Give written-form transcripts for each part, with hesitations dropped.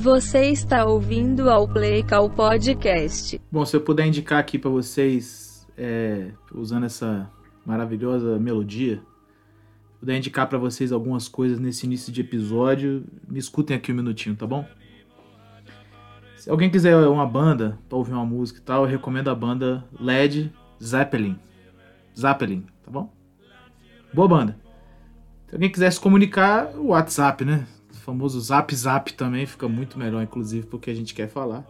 Você está ouvindo ao Play Call Podcast. Bom, se eu puder indicar aqui para vocês, usando essa maravilhosa melodia, puder indicar para vocês algumas coisas nesse início de episódio, me escutem aqui um minutinho, tá bom? Se alguém quiser uma banda para ouvir uma música e tal, eu recomendo a banda Led Zeppelin. Zeppelin, tá bom? Boa banda. Se alguém quiser se comunicar, o WhatsApp, né? O famoso Zap Zap também fica muito melhor, inclusive, porque a gente quer falar.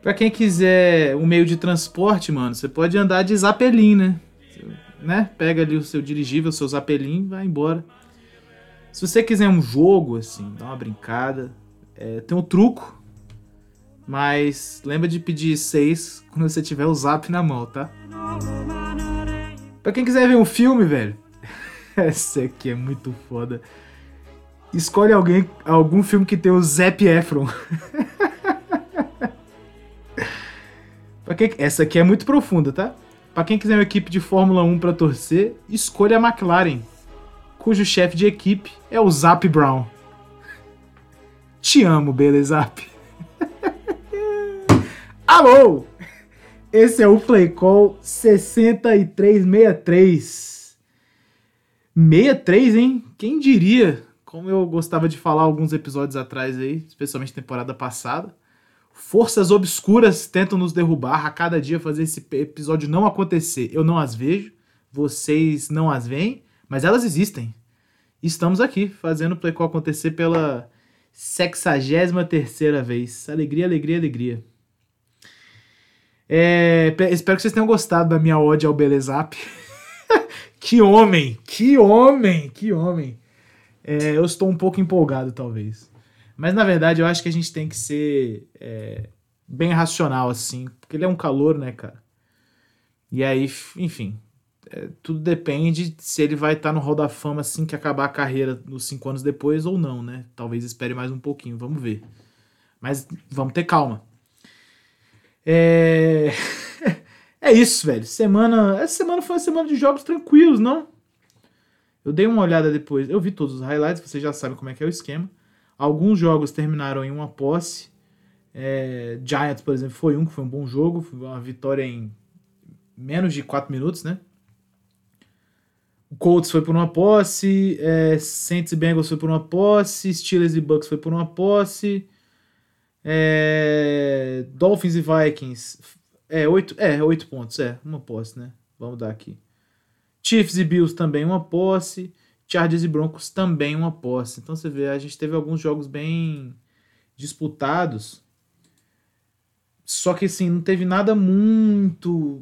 Pra quem quiser um meio de transporte, mano, você pode andar de Zeppelin, né? Pega ali o seu dirigível, o seu Zeppelin, vai embora. Se você quiser um jogo, assim, dá uma brincada. Tem um truco, mas lembra de pedir 6 quando você tiver o Zap na mão, tá? Pra quem quiser ver um filme, velho, esse aqui é muito foda. Escolhe algum filme que tem o Zac Efron. Essa aqui é muito profunda, tá? Pra quem quiser uma equipe de Fórmula 1 pra torcer, escolha a McLaren, cujo chefe de equipe é o Zac Brown. Te amo, Bailey Zappe. Alô! Esse é o Play Call 6363. 63, hein? Quem diria? Como eu gostava de falar alguns episódios atrás aí, especialmente temporada passada, forças obscuras tentam nos derrubar a cada dia, fazer esse episódio não acontecer. Eu não as vejo, vocês não as veem, mas elas existem. Estamos aqui, fazendo o Play Call acontecer pela 63ª vez. Alegria, alegria, alegria. Espero que vocês tenham gostado da minha ode ao Bailey Zappe. Que homem, que homem, que homem. Eu estou um pouco empolgado, talvez. Mas, na verdade, eu acho que a gente tem que ser bem racional, assim. Porque ele é um calor, né, cara? E aí, enfim, tudo depende se ele vai estar no Hall da Fama assim que acabar a carreira nos 5 anos depois ou não, né? Talvez espere mais um pouquinho, vamos ver. Mas vamos ter calma. É isso, velho. Essa semana foi uma semana de jogos tranquilos, não? Eu dei uma olhada depois, eu vi todos os highlights, vocês já sabem como é que é o esquema. Alguns jogos terminaram em uma posse. Giants, por exemplo, foi um que foi um bom jogo, foi uma vitória em menos de 4 minutos, né? O Colts foi por uma posse, Saints e Bengals foi por uma posse, Steelers e Bucs foi por uma posse, Dolphins e Vikings, 8 pontos, uma posse, né? Vamos dar aqui. Chiefs e Bills também uma posse, Chargers e Broncos também uma posse. Então você vê, a gente teve alguns jogos bem disputados, só que assim, não teve nada muito,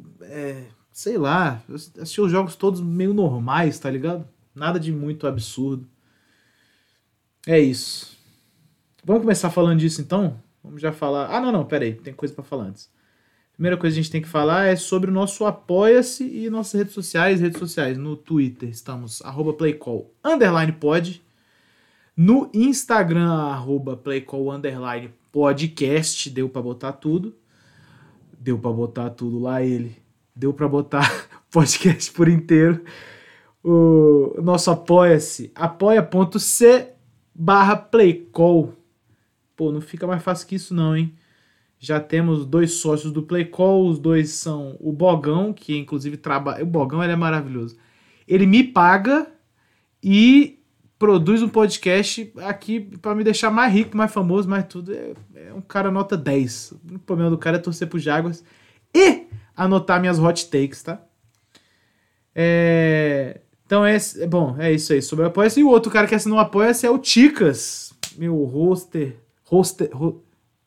sei lá, eu assisti os jogos todos meio normais, tá ligado? Nada de muito absurdo. É isso. Vamos começar falando disso então? Vamos já falar... não, peraí, tem coisa pra falar antes. Primeira coisa que a gente tem que falar é sobre o nosso Apoia-se e nossas redes sociais. No Twitter estamos @playcall_pod. No Instagram, @playcall_podcast. Deu pra botar tudo lá ele. Deu pra botar podcast por inteiro. O nosso Apoia-se, apoia.c/playcall. Pô, não fica mais fácil que isso não, hein? Já temos 2 sócios do Play Call, os 2 são o Bogão, que inclusive trabalha... O Bogão, ele é maravilhoso. Ele me paga e produz um podcast aqui para me deixar mais rico, mais famoso, mais tudo. É um cara nota 10. O problema do cara é torcer pro Jaguars e anotar minhas hot takes, tá? Então, bom, é isso aí sobre o Apoia-se. E o outro cara que assinou o Apoia-se é o Ticas, meu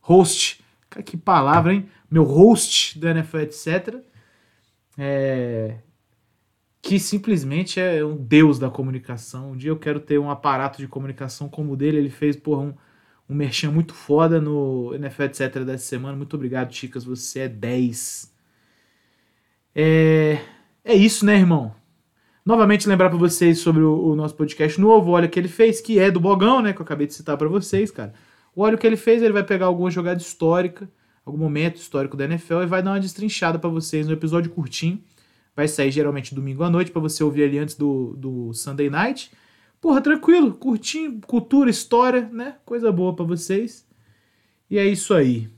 host. Que palavra, hein? Meu host do NFL, etc. Que simplesmente é um deus da comunicação. Um dia eu quero ter um aparato de comunicação como o dele. Ele fez, porra, um merchan muito foda no NFL, etc. dessa semana. Muito obrigado, Chicas. Você é 10. É isso, né, irmão? Novamente lembrar pra vocês sobre o nosso podcast novo. Olha o que ele fez, que é do Bogão, né? Que eu acabei de citar pra vocês, cara. Olha o que ele fez, ele vai pegar alguma jogada histórica, algum momento histórico da NFL e vai dar uma destrinchada pra vocês no episódio curtinho. Vai sair geralmente domingo à noite pra você ouvir ali antes do Sunday Night. Porra, tranquilo, curtinho, cultura, história, né? Coisa boa pra vocês. E é isso aí.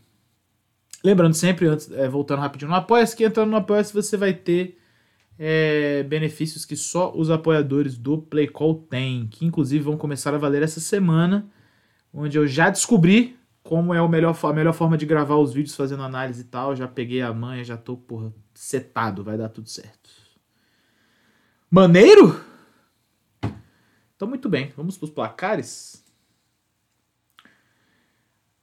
Lembrando sempre, antes, voltando rapidinho no Apoia-se, que entrando no Apoia-se você vai ter benefícios que só os apoiadores do Play Call têm, que inclusive vão começar a valer essa semana, onde eu já descobri como é a melhor forma de gravar os vídeos fazendo análise e tal. Já peguei a manha, já tô, porra, setado, vai dar tudo certo. Maneiro? Então, muito bem, vamos pros placares.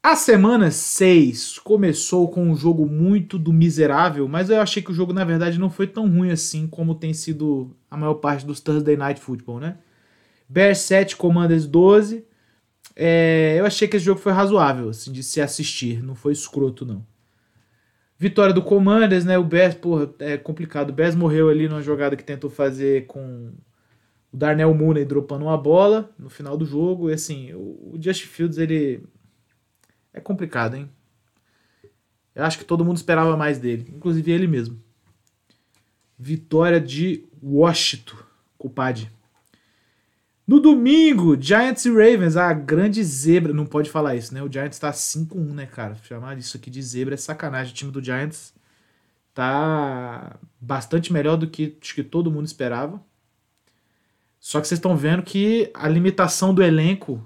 A semana 6 começou com um jogo muito do miserável, mas eu achei que o jogo, na verdade, não foi tão ruim assim como tem sido a maior parte dos Thursday Night Football, né? Bears 7, Commanders 12. Eu achei que esse jogo foi razoável, assim, de se assistir, não foi escroto, não. Vitória do Commanders, né? O Bears, porra, é complicado. O Bears morreu ali numa jogada que tentou fazer com o Darnell Mooney dropando uma bola no final do jogo. E assim, o Justin Fields, ele... é complicado, hein? Eu acho que todo mundo esperava mais dele. Inclusive ele mesmo. Vitória de Washington, compadre. No domingo, Giants e Ravens. A grande zebra. Não pode falar isso, né? O Giants tá 5-1, né, cara? Chamar isso aqui de zebra é sacanagem. O time do Giants tá bastante melhor do que acho que todo mundo esperava. Só que vocês estão vendo que a limitação do elenco...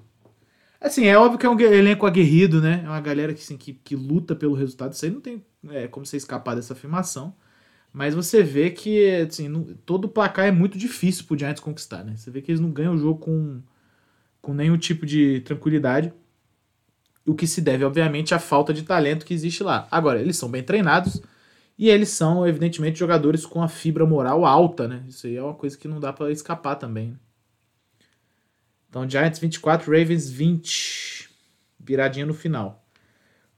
assim, é óbvio que é um elenco aguerrido, né? É uma galera que, assim, que luta pelo resultado. Isso aí não tem como você escapar dessa afirmação. Mas você vê que, assim, todo placar é muito difícil pro Giants conquistar, né? Você vê que eles não ganham o jogo com nenhum tipo de tranquilidade. O que se deve, obviamente, à falta de talento que existe lá. Agora, eles são bem treinados e eles são, evidentemente, jogadores com a fibra moral alta, né? Isso aí é uma coisa que não dá pra escapar também, né? Então, Giants 24, Ravens 20. Viradinha no final.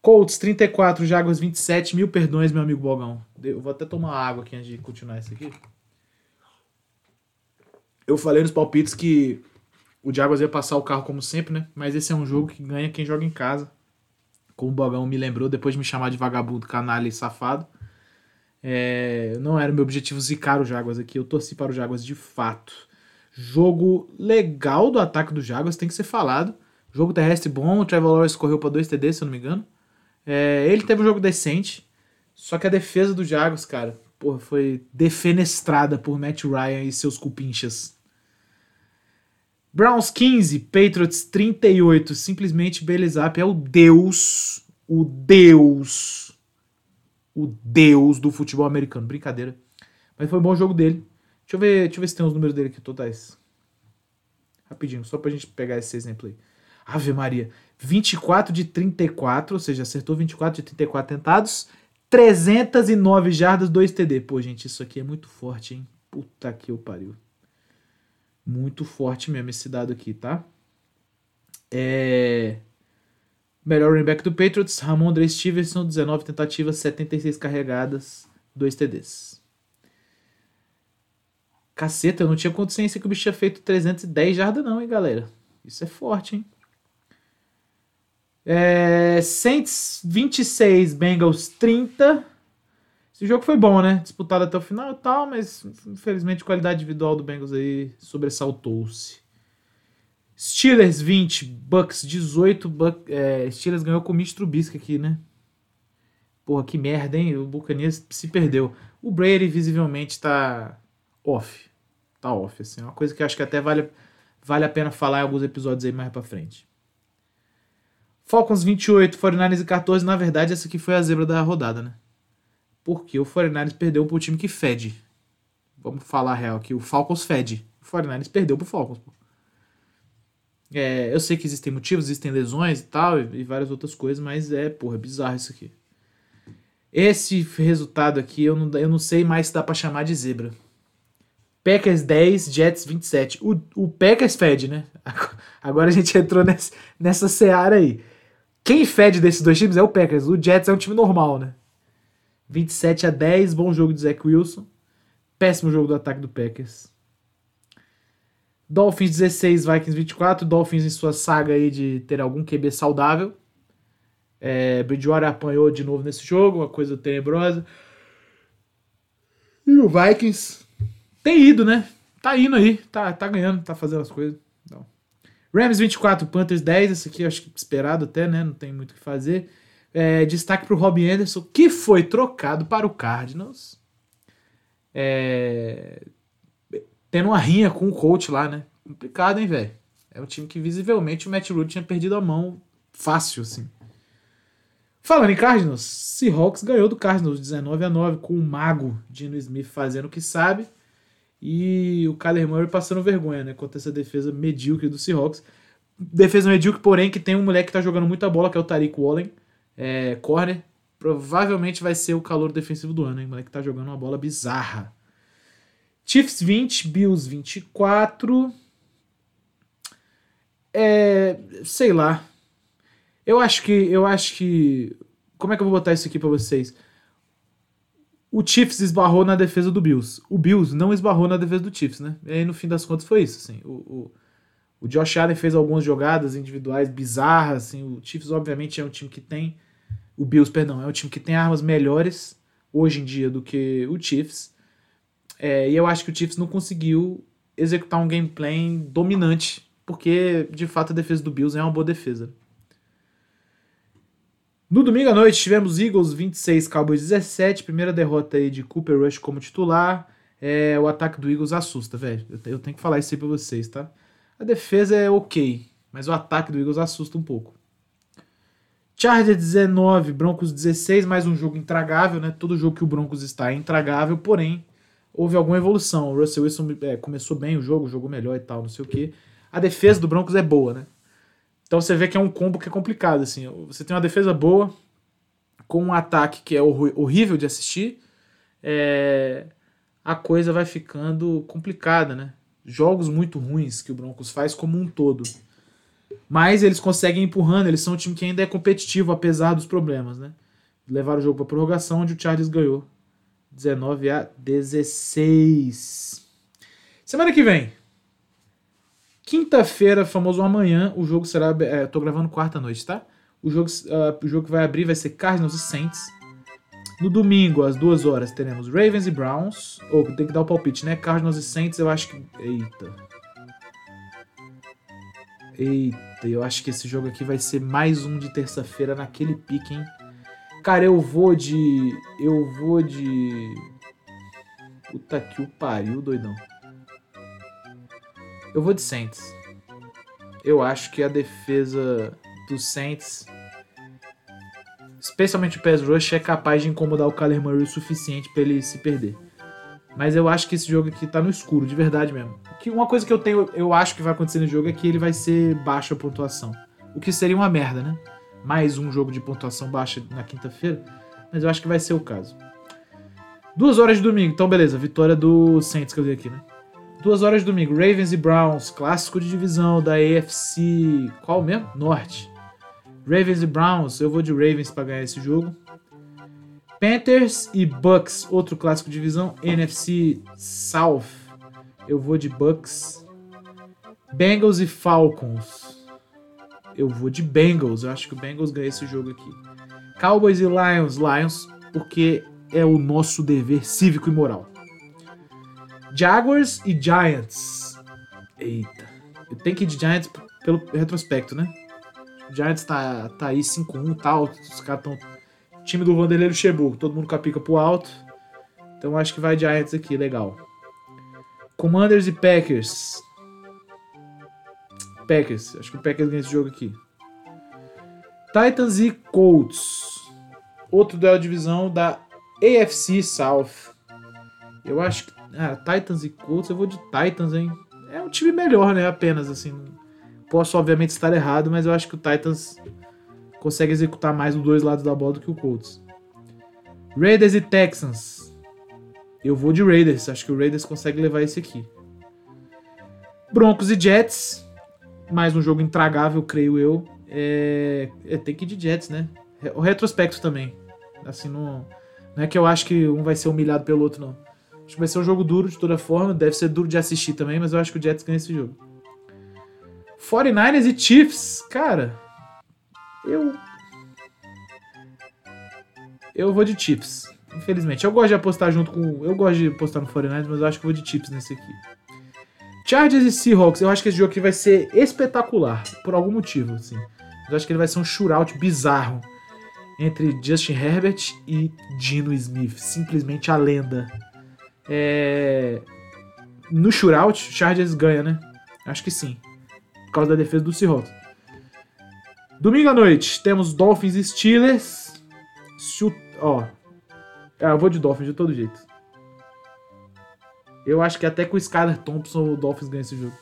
Colts 34, Jaguars 27. Mil perdões, meu amigo Bogão. Eu vou até tomar água aqui antes de continuar isso aqui. Eu falei nos palpites que o Jaguars ia passar o carro como sempre, né? Mas esse é um jogo que ganha quem joga em casa. Como o Bogão me lembrou, depois de me chamar de vagabundo, canalha e safado. Não era o meu objetivo zicar o Jaguars aqui. Eu torci para o Jaguars de fato. Jogo legal do ataque do Jaguars, tem que ser falado. Jogo terrestre bom, o Trevor Lawrence correu para 2 TD, se eu não me engano. Ele teve um jogo decente, só que a defesa do Jaguars, cara, porra, foi defenestrada por Matt Ryan e seus cupinchas. Browns 15, Patriots 38. Simplesmente Bailey Zappe é o deus do futebol americano. Brincadeira. Mas foi um bom jogo dele. Deixa eu ver se tem os números dele aqui totais. Rapidinho, só pra gente pegar esse exemplo aí. Ave Maria. 24 de 34, ou seja, acertou 24 de 34 tentados. 309 jardas, 2 TD. Pô, gente, isso aqui é muito forte, hein? Puta que eu pariu. Muito forte mesmo esse dado aqui, tá? Melhor running back do Patriots, Ramondre Stevenson, 19 tentativas, 76 carregadas, 2 TDs. Caceta, eu não tinha consciência que o bicho tinha feito 310 jardas não, hein, galera. Isso é forte, hein. Saints 26, Bengals 30. Esse jogo foi bom, né? Disputado até o final e tal, mas infelizmente a qualidade individual do Bengals aí sobressaltou-se. Steelers 20, Bucs 18. Steelers ganhou com o Mitch Trubisky aqui, né? Porra, que merda, hein? O Buccaneers se perdeu. O Brady visivelmente tá off, assim, é uma coisa que eu acho que até vale a pena falar em alguns episódios aí mais pra frente. Falcons 28, 49ers e 14, na verdade essa aqui foi a zebra da rodada, né? Porque o 49ers perdeu pro time que fede. Vamos falar a real aqui, o Falcons fede. O 49ers perdeu pro Falcons, pô. Eu sei que existem motivos, existem lesões e tal, e várias outras coisas, mas é bizarro isso aqui. Esse resultado aqui, eu não sei mais se dá pra chamar de zebra. Packers 10, Jets 27. O Packers fede, né? Agora a gente entrou nessa seara aí. Quem fede desses dois times é o Packers. O Jets é um time normal, né? 27-10, bom jogo de Zach Wilson. Péssimo jogo do ataque do Packers. Dolphins 16, Vikings 24. Dolphins em sua saga aí de ter algum QB saudável. Bridgewater apanhou de novo nesse jogo, uma coisa tenebrosa. E o Vikings... tem ido, né? Tá indo aí, tá ganhando, tá fazendo as coisas. Rams 24, Panthers 10. Esse aqui eu acho que esperado até, né? Não tem muito o que fazer. Destaque para o Robbie Anderson, que foi trocado para o Cardinals. Tendo uma rinha com o coach lá, né? Complicado, hein, velho? É um time que visivelmente o Matt Rule tinha perdido a mão fácil, assim. Falando em Cardinals, Seahawks ganhou do Cardinals 19-9 com o mago Geno Smith fazendo o que sabe e o Kyler Murray passando vergonha, né? Contra essa defesa medíocre do Seahawks. Defesa medíocre, porém, que tem um moleque que tá jogando muita bola, que é o Tariq Woolen, corner. Provavelmente vai ser o calor defensivo do ano, hein? O moleque tá jogando uma bola bizarra. Chiefs 20, Bills 24. Sei lá. Eu acho que... Como é que eu vou botar isso aqui pra vocês? O Chiefs esbarrou na defesa do Bills. O Bills não esbarrou na defesa do Chiefs, né? E aí, no fim das contas, foi isso, assim. O Josh Allen fez algumas jogadas individuais bizarras, assim. O Chiefs, obviamente, é um time que tem... O Bills, perdão. É um time que tem armas melhores, hoje em dia, do que o Chiefs. E eu acho que o Chiefs não conseguiu executar um gameplay dominante, porque, de fato, a defesa do Bills é uma boa defesa. No domingo à noite tivemos Eagles 26, Cowboys 17, primeira derrota aí de Cooper Rush como titular. O ataque do Eagles assusta, velho. Eu tenho que falar isso aí pra vocês, tá? A defesa é ok, mas o ataque do Eagles assusta um pouco. Chargers 19, Broncos 16, mais um jogo intragável, né? Todo jogo que o Broncos está é intragável, porém houve alguma evolução. O Russell Wilson começou bem o jogo, jogou melhor e tal, não sei o quê. A defesa do Broncos é boa, né? Então você vê que é um combo que é complicado, assim. Você tem uma defesa boa, com um ataque que é horrível de assistir, a coisa vai ficando complicada, né? Jogos muito ruins que o Broncos faz como um todo. Mas eles conseguem empurrando, eles são um time que ainda é competitivo, apesar dos problemas, né? Levaram o jogo para prorrogação, onde o Chargers ganhou 19-16. Semana que vem. Quinta-feira, famoso amanhã, o jogo será... eu tô gravando quarta-noite, tá? O jogo que vai abrir vai ser Cardinals e Saints. No domingo, às 2 horas, teremos Ravens e Browns. Tem que dar o palpite, né? Cardinals e Saints, eu acho que... Eita, eu acho que esse jogo aqui vai ser mais um de terça-feira naquele pique, hein? Cara, eu vou de... Puta que o pariu, doidão. Eu vou de Saints. Eu acho que a defesa dos Saints, especialmente o pass rush, é capaz de incomodar o Kyler Murray o suficiente pra ele se perder. Mas eu acho que esse jogo aqui tá no escuro, de verdade mesmo. Uma coisa que eu acho que vai acontecer no jogo é que ele vai ser baixa a pontuação. O que seria uma merda, né? Mais um jogo de pontuação baixa na quinta-feira. Mas eu acho que vai ser o caso. 2 horas de domingo. Então, beleza. Vitória do Saints que eu dei aqui, né? 2 horas de domingo, Ravens e Browns, clássico de divisão da AFC... Qual mesmo? Norte. Ravens e Browns, eu vou de Ravens pra ganhar esse jogo. Panthers e Bucs, outro clássico de divisão, NFC South, eu vou de Bucs. Bengals e Falcons, eu vou de Bengals, eu acho que o Bengals ganha esse jogo aqui. Cowboys e Lions, porque é o nosso dever cívico e moral. Jaguars e Giants. Eita. Eu tenho que ir de Giants pelo retrospecto, né? O Giants tá aí 5-1 e tal. Os caras estão... Time do Vanderlei Luxemburgo. Todo mundo com a pica pro alto. Então acho que vai Giants aqui. Legal. Commanders e Packers. Packers. Acho que o Packers ganha esse jogo aqui. Titans e Colts. Outro duelo de divisão da AFC South. Eu acho que... Titans e Colts, eu vou de Titans, hein? É um time melhor, né? Apenas, assim. Posso, obviamente, estar errado, mas eu acho que o Titans consegue executar mais os dois lados da bola do que o Colts. Raiders e Texans. Eu vou de Raiders. Acho que o Raiders consegue levar esse aqui. Broncos e Jets. Mais um jogo intragável, creio eu. Tem que ir de Jets, né? O retrospecto também. Assim, não é que eu acho que um vai ser humilhado pelo outro, não. Acho que vai ser um jogo duro de toda forma. Deve ser duro de assistir também, mas eu acho que o Jets ganha esse jogo. 49ers e Chiefs. Cara, eu vou de Chiefs, infelizmente. Eu gosto de apostar no 49ers, mas eu acho que eu vou de Chiefs nesse aqui. Chargers e Seahawks, eu acho que esse jogo aqui vai ser espetacular, por algum motivo, assim. Eu acho que ele vai ser um shootout bizarro entre Justin Herbert e Geno Smith, simplesmente a lenda. No shootout, Chargers ganha, né? Acho que sim, por causa da defesa do Seahawks. Domingo à noite, temos Dolphins e Steelers. Eu vou de Dolphins de todo jeito. Eu acho que até com o Skyler Thompson o Dolphins ganha esse jogo.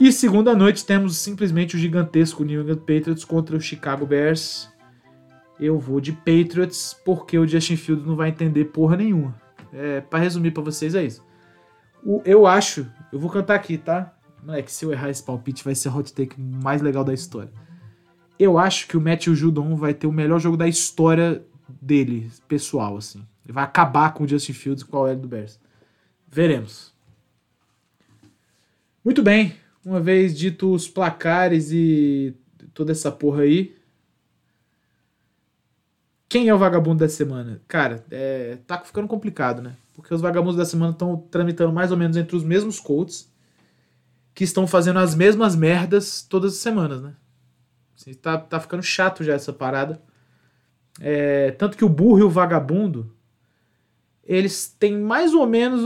E segunda noite temos simplesmente o gigantesco New England Patriots contra o Chicago Bears. Eu vou de Patriots porque o Justin Fields não vai entender porra nenhuma. Pra resumir pra vocês é isso. Eu vou cantar aqui, tá? Moleque, se eu errar esse palpite vai ser o hot take mais legal da história. Eu acho que o Matthew Judon vai ter o melhor jogo da história dele, pessoal, assim. Ele vai acabar com o Justin Fields e com a OL do Bears. Veremos. Muito bem. Uma vez dito os placares e toda essa porra aí. Quem é o vagabundo da semana? Cara, tá ficando complicado, né? Porque os vagabundos da semana estão tramitando mais ou menos entre os mesmos Colts que estão fazendo as mesmas merdas todas as semanas, né? Assim, tá ficando chato já essa parada. Tanto que o burro e o vagabundo eles têm mais ou menos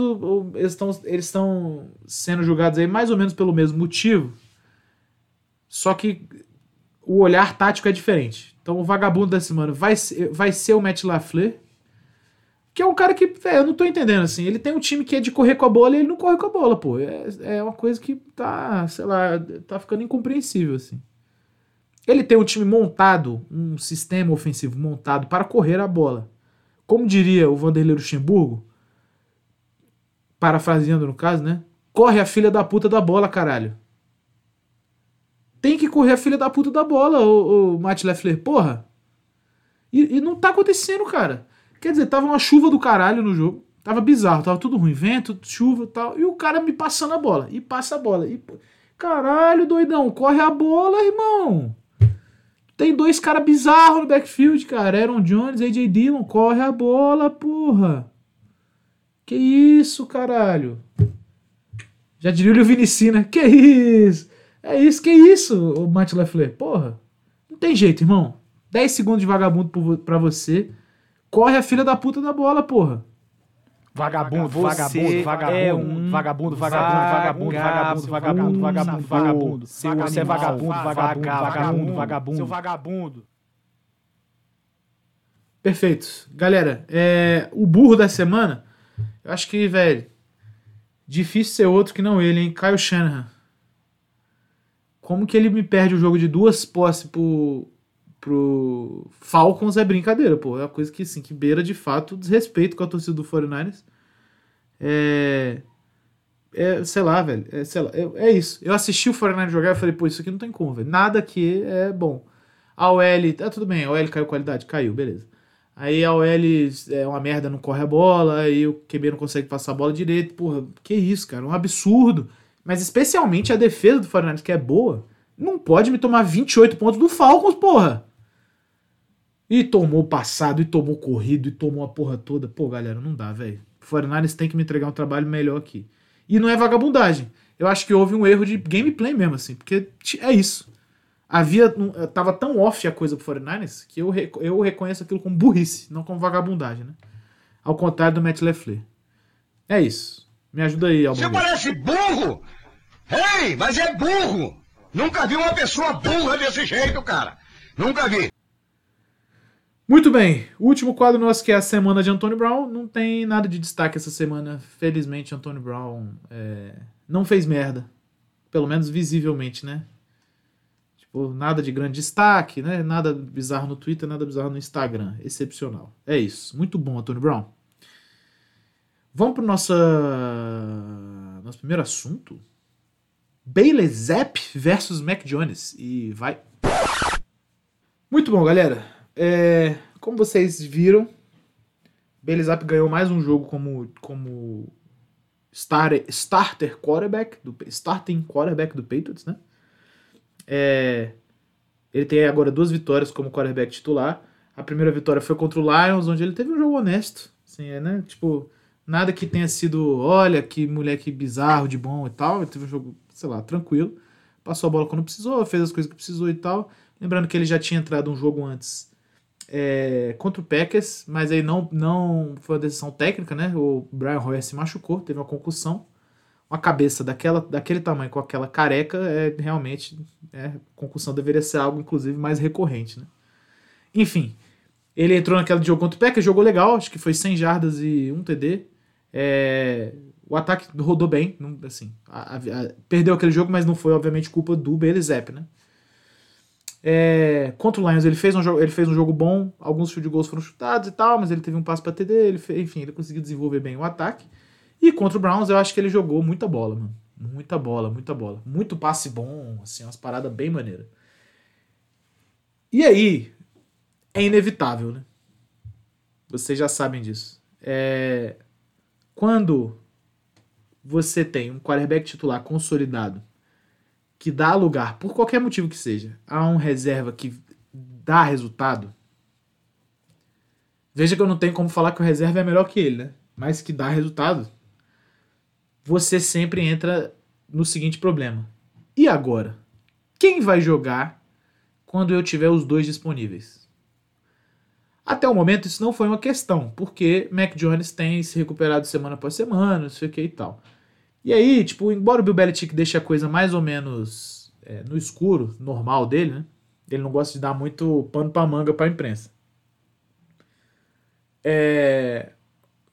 eles estão sendo julgados aí mais ou menos pelo mesmo motivo, só que o olhar tático é diferente. Então o vagabundo da semana vai ser o Matt LaFleur, que é um cara que eu não tô entendendo, assim. Ele tem um time que é de correr com a bola e ele não corre com a bola, pô. É uma coisa que tá, sei lá, tá ficando incompreensível, assim. Ele tem um time montado, um sistema ofensivo montado para correr a bola. Como diria o Vanderlei Luxemburgo, parafraseando no caso, né? Corre a filha da puta da bola, caralho. Tem que correr a filha da puta da bola, o Matt LaFleur, porra. E não tá acontecendo, cara. Quer dizer, tava uma chuva do caralho no jogo. Tava bizarro, tava tudo ruim. Vento, chuva e tal. E o cara me passando a bola. E passa a bola. E... Caralho, doidão. Corre a bola, irmão. Tem dois caras bizarros no backfield, cara. Aaron Jones, AJ Dillon, corre a bola, porra. Que isso, caralho. Já diria o Vinicina. Que isso. Que isso, o Matt LaFleur. Porra. Não tem jeito, irmão. 10 segundos de vagabundo pra você. Corre a filha da puta da bola, porra. Vagabundo, vagabundo, vagabundo, vagabundo, vagabundo, vagabundo, vagabundo, vagabundo, vagabundo, vagabundo. Você é vagabundo, vagabundo, vagabundo, vagabundo. Seu vagabundo. Perfeito. Galera, o burro da semana, eu acho que, velho, difícil ser outro que não ele, hein? Kyle Shanahan. Como que ele me perde o jogo de duas posses pro Falcons é brincadeira, pô. É uma coisa que, assim, que beira, de fato, desrespeito com a torcida do 49ers. Sei lá, velho. Sei lá. É isso. Eu assisti o 49ers jogar e falei, pô, isso aqui não tem como, velho. Nada aqui é bom. A OL... tudo bem. A OL caiu qualidade? Caiu, beleza. Aí a OL é uma merda, não corre a bola. Aí o QB não consegue passar a bola direito. Porra, que isso, cara. Um absurdo. Mas especialmente a defesa do 49ers, que é boa, não pode me tomar 28 pontos do Falcons, porra. E tomou passado, e tomou corrido, e tomou a porra toda. Pô, galera, não dá, velho. O 49ers tem que me entregar um trabalho melhor aqui. E não é vagabundagem. Eu acho que houve um erro de gameplay mesmo, assim. Porque é isso. Tava tão off a coisa pro 49ers que eu reconheço aquilo como burrice, não como vagabundagem, né? Ao contrário do Matt LaFleur. É isso. Me ajuda aí, Almir. Você parece burro! Ei, mas é burro! Nunca vi uma pessoa burra desse jeito, cara. Nunca vi. Muito bem, o último quadro nosso, que é a semana de Antônio Brown, não tem nada de destaque essa semana. Felizmente, Antônio Brown não fez merda, pelo menos visivelmente, né? Tipo, nada de grande destaque, né? Nada bizarro no Twitter, nada bizarro no Instagram, excepcional. É isso, muito bom, Antônio Brown. Vamos pro nosso primeiro assunto? Bailey Zappe versus Mac Jones, e vai. Muito bom, galera. Como vocês viram, Bailey Zappe ganhou mais um jogo como starting quarterback do Patriots, né? Ele tem agora 2 vitórias como quarterback titular. A primeira vitória foi contra o Lions, onde ele teve um jogo honesto, assim, né? Tipo, Nada que tenha sido, olha, que moleque bizarro de bom e tal. Ele teve um jogo, sei lá, tranquilo. Passou a bola quando precisou, fez as coisas que precisou e tal. Lembrando que ele já tinha entrado um jogo antes contra o Packers, mas aí não foi uma decisão técnica, né? O Brian Hoyer se machucou, teve uma concussão. Uma cabeça daquele tamanho com aquela careca, realmente, concussão deveria ser algo, inclusive, mais recorrente, né? Enfim, ele entrou naquela jogo contra o Packers, jogou legal, acho que foi 100 jardas e 1 TD. O ataque rodou bem, não, assim, perdeu aquele jogo, mas não foi, obviamente, culpa do Bailey Zappe, né? Contra o Lions, ele fez um jogo bom, alguns field goals foram chutados e tal, mas ele teve um passe para TD, ele conseguiu desenvolver bem o ataque. E contra o Browns, eu acho que ele jogou muita bola, mano. Muita bola. Muito passe bom, assim, umas paradas bem maneiras. E aí, é inevitável, né? Vocês já sabem disso. Quando você tem um quarterback titular consolidado que dá lugar, por qualquer motivo que seja, a um reserva que dá resultado, veja que eu não tenho como falar que o reserva é melhor que ele, né? Mas que dá resultado, você sempre entra no seguinte problema. E agora? Quem vai jogar quando eu tiver os dois disponíveis? Até o momento isso não foi uma questão, porque Mac Jones tem se recuperado semana após semana, não sei o que e tal. E aí, tipo, embora o Bill Belichick deixe a coisa mais ou menos no escuro, normal dele, né? Ele não gosta de dar muito pano pra manga pra imprensa.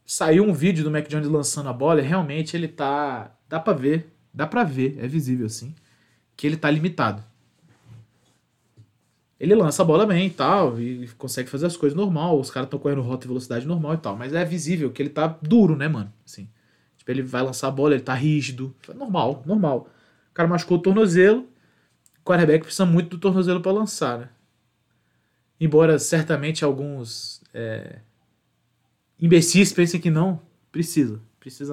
Saiu um vídeo do Mac Jones lançando a bola e realmente ele tá... Dá pra ver, é visível assim, que ele tá limitado. Ele lança a bola bem e tal, e consegue fazer as coisas normal, os caras estão correndo rota e velocidade normal e tal, mas é visível que ele tá duro, né, mano? Assim, tipo, ele vai lançar a bola, ele tá rígido, normal. O cara machucou o tornozelo, o quarterback precisa muito do tornozelo pra lançar, né? Embora certamente alguns... imbecis pensam que não, precisa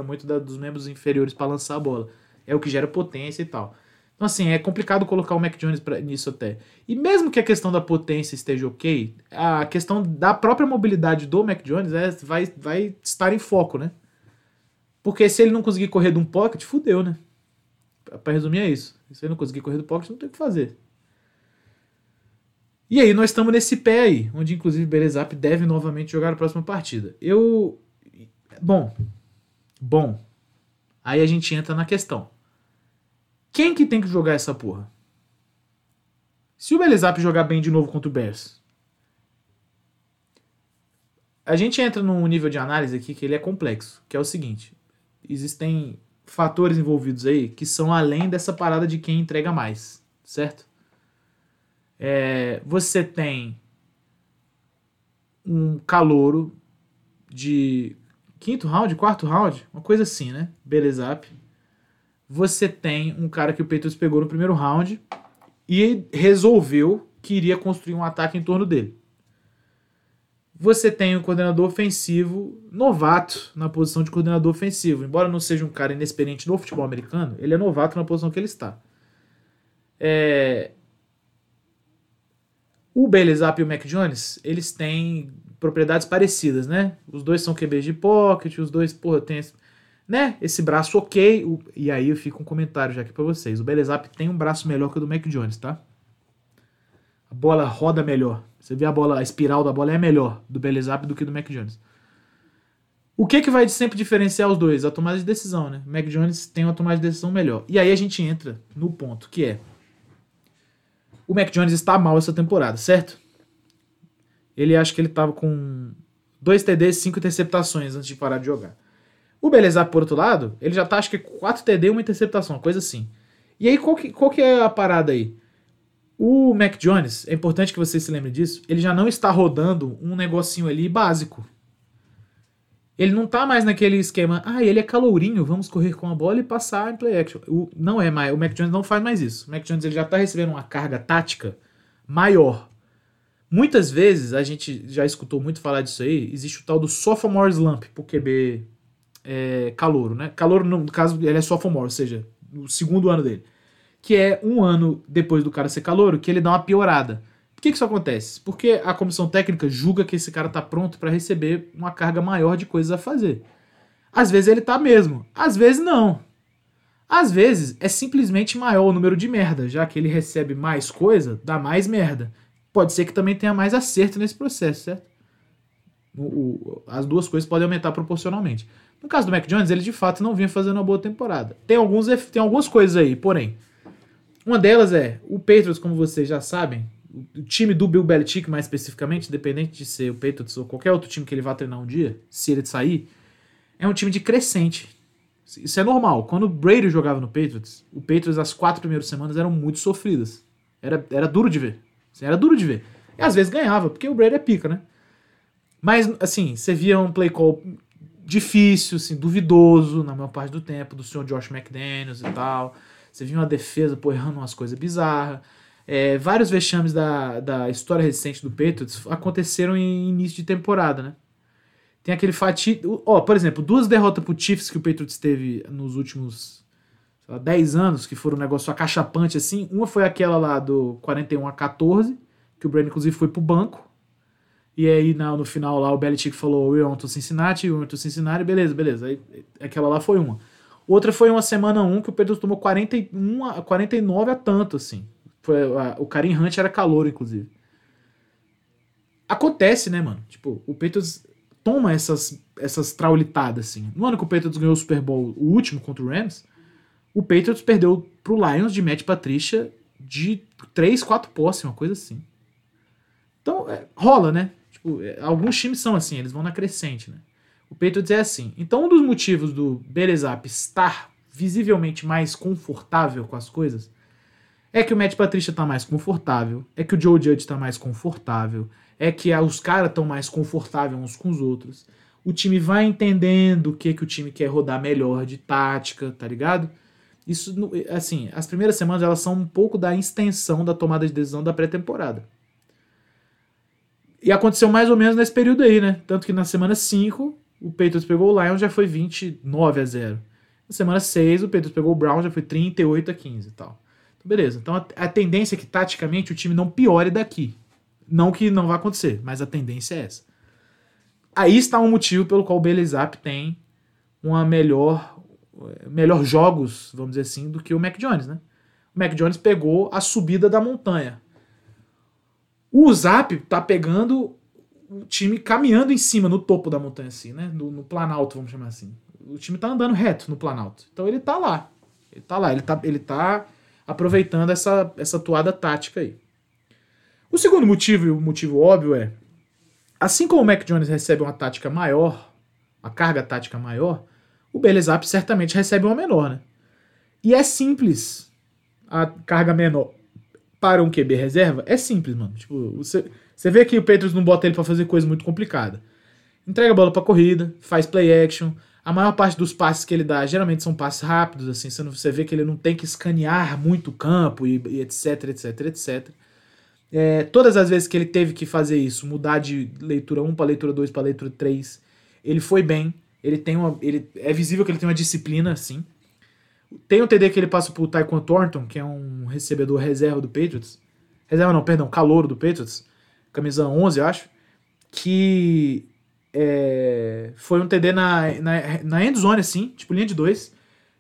muito dos membros inferiores para lançar a bola, é o que gera potência e tal. Então assim, é complicado colocar o Mac Jones nisso até, e mesmo que a questão da potência esteja ok, a questão da própria mobilidade do Mac Jones vai estar em foco, né? Porque se ele não conseguir correr de um pocket, fudeu, né? Para resumir é isso, se ele não conseguir correr do pocket, não tem o que fazer. E aí, nós estamos nesse pé aí, onde inclusive o Bailey Zappe deve novamente jogar a próxima partida. Bom. Aí a gente entra na questão. Quem que tem que jogar essa porra? Se o Bailey Zappe jogar bem de novo contra o Bears, a gente entra num nível de análise aqui que ele é complexo, que é o seguinte. Existem fatores envolvidos aí que são além dessa parada de quem entrega mais, certo? Você tem um calouro de quarto round, uma coisa assim, né? Bailey Zappe. Você tem um cara que o Patriots pegou no primeiro round e resolveu que iria construir um ataque em torno dele. Você tem um coordenador ofensivo novato na posição de coordenador ofensivo. Embora não seja um cara inexperiente no futebol americano, ele é novato na posição que ele está. O Bailey Zappe e o Mac Jones, eles têm propriedades parecidas, né? Os dois são QBs de pocket, os dois, tem esse braço ok. E aí eu fico um comentário já aqui pra vocês. O Bailey Zappe tem um braço melhor que o do Mac Jones, tá? A bola roda melhor. Você vê a espiral da bola é melhor do Bailey Zappe do que do Mac Jones. O que vai sempre diferenciar os dois? A tomada de decisão, né? O Mac Jones tem uma tomada de decisão melhor. E aí a gente entra no ponto que é... O Mac Jones está mal essa temporada, certo? Ele acho que ele estava com 2 TDs, 5 interceptações antes de parar de jogar. O Bailey Zappe, por outro lado, ele já está acho que 4 TD e 1 interceptação, uma coisa assim. E aí qual que é a parada aí? O Mac Jones, é importante que vocês se lembrem disso, ele já não está rodando um negocinho ali básico. Ele não está mais naquele esquema, ele é calourinho, vamos correr com a bola e passar em play action. Não é mais, o Mac Jones não faz mais isso. O Mac Jones ele já está recebendo uma carga tática maior. Muitas vezes, a gente já escutou muito falar disso aí, existe o tal do sophomore slump, pro QB calouro, né? Calouro, no caso, ele é sophomore, ou seja, o segundo ano dele. Que é um ano depois do cara ser calouro, que ele dá uma piorada. Por que isso acontece? Porque a comissão técnica julga que esse cara tá pronto para receber uma carga maior de coisas a fazer. Às vezes ele tá mesmo, às vezes não. Às vezes é simplesmente maior o número de merda, já que ele recebe mais coisa, dá mais merda. Pode ser que também tenha mais acerto nesse processo, certo? As duas coisas podem aumentar proporcionalmente. No caso do Mac Jones, ele de fato não vinha fazendo uma boa temporada. Tem algumas coisas aí, porém. Uma delas é, o Patriots, como vocês já sabem, o time do Bill Belichick mais especificamente, independente de ser o Patriots ou qualquer outro time que ele vá treinar um dia, se ele sair, é um time de crescente. Isso é normal. Quando o Brady jogava no Patriots, o Patriots as 4 primeiras semanas eram muito sofridas. Era duro de ver. Era duro de ver. E às vezes ganhava, porque o Brady é pica, né? Mas, assim, você via um play call difícil, assim, duvidoso, na maior parte do tempo, do senhor Josh McDaniels e tal. Você via uma defesa, errando umas coisas bizarras. Vários vexames da história recente do Patriots aconteceram em início de temporada, né? Tem aquele fatídico... por exemplo, 2 derrotas pro Chiefs que o Patriots teve nos últimos, sei lá, 10 anos, que foram um negócio acachapante, assim. Uma foi aquela lá do 41-14, que o Brady, inclusive, foi pro banco. E aí, no final lá, o Belichick falou, we want to Cincinnati, beleza. Aí, aquela lá foi uma. Outra foi uma semana 1, que o Patriots tomou 49 a tanto, assim. O Karim Hunt era calor, inclusive. Acontece, né, mano? Tipo, o Patriots toma essas traulitadas, assim. No ano que o Patriots ganhou o Super Bowl, o último contra o Rams, o Patriots perdeu pro Lions de Matt Patricia de 3-4 posses, uma coisa assim. Então, rola, né? Tipo, alguns times são assim, eles vão na crescente, né? O Patriots é assim. Então, um dos motivos do Bailey Zappe estar visivelmente mais confortável com as coisas é que o Matt Patricia tá mais confortável, é que o Joe Judge tá mais confortável, é que os caras estão mais confortáveis uns com os outros. O time vai entendendo o que o time quer rodar melhor de tática, tá ligado? Isso, assim, as primeiras semanas elas são um pouco da extensão da tomada de decisão da pré-temporada. E aconteceu mais ou menos nesse período aí, né? Tanto que na semana 5, o Patriots pegou o Lions, já foi 29-0. Na semana 6, o Patriots pegou o Browns, já foi 38-15 e tal. Então, beleza. Então a tendência é que, taticamente, o time não piore daqui. Não que não vai acontecer, mas a tendência é essa. Aí está um motivo pelo qual o Bailey Zappe tem melhor jogos, vamos dizer assim, do que o Mac Jones, né? O Mac Jones pegou a subida da montanha. O Zappe tá pegando o time caminhando em cima, no topo da montanha, assim, né? No planalto, vamos chamar assim. O time tá andando reto no planalto. Então ele tá lá. Ele tá aproveitando essa toada tática aí. O segundo motivo, e o motivo óbvio, é, assim como o Mac Jones recebe uma tática maior, uma carga tática maior, o Bailey Zappe certamente recebe uma menor, né? E é simples. A carga menor para um QB reserva é simples, mano. Tipo, você vê que o Patriots não bota ele pra fazer coisa muito complicada. Entrega a bola pra corrida, faz play action. A maior parte dos passes que ele dá geralmente são passes rápidos, assim. Você vê que ele não tem que escanear muito o campo e etc. Todas as vezes que ele teve que fazer isso, mudar de leitura 1 para leitura 2 para leitura 3, ele foi bem, é visível que ele tem uma disciplina, assim. Tem um TD que ele passa pro Tyquan Thornton, que é um recebedor reserva do Patriots, calouro do Patriots, camisa 11, eu acho, que foi um TD na endzone, assim, tipo linha de 2,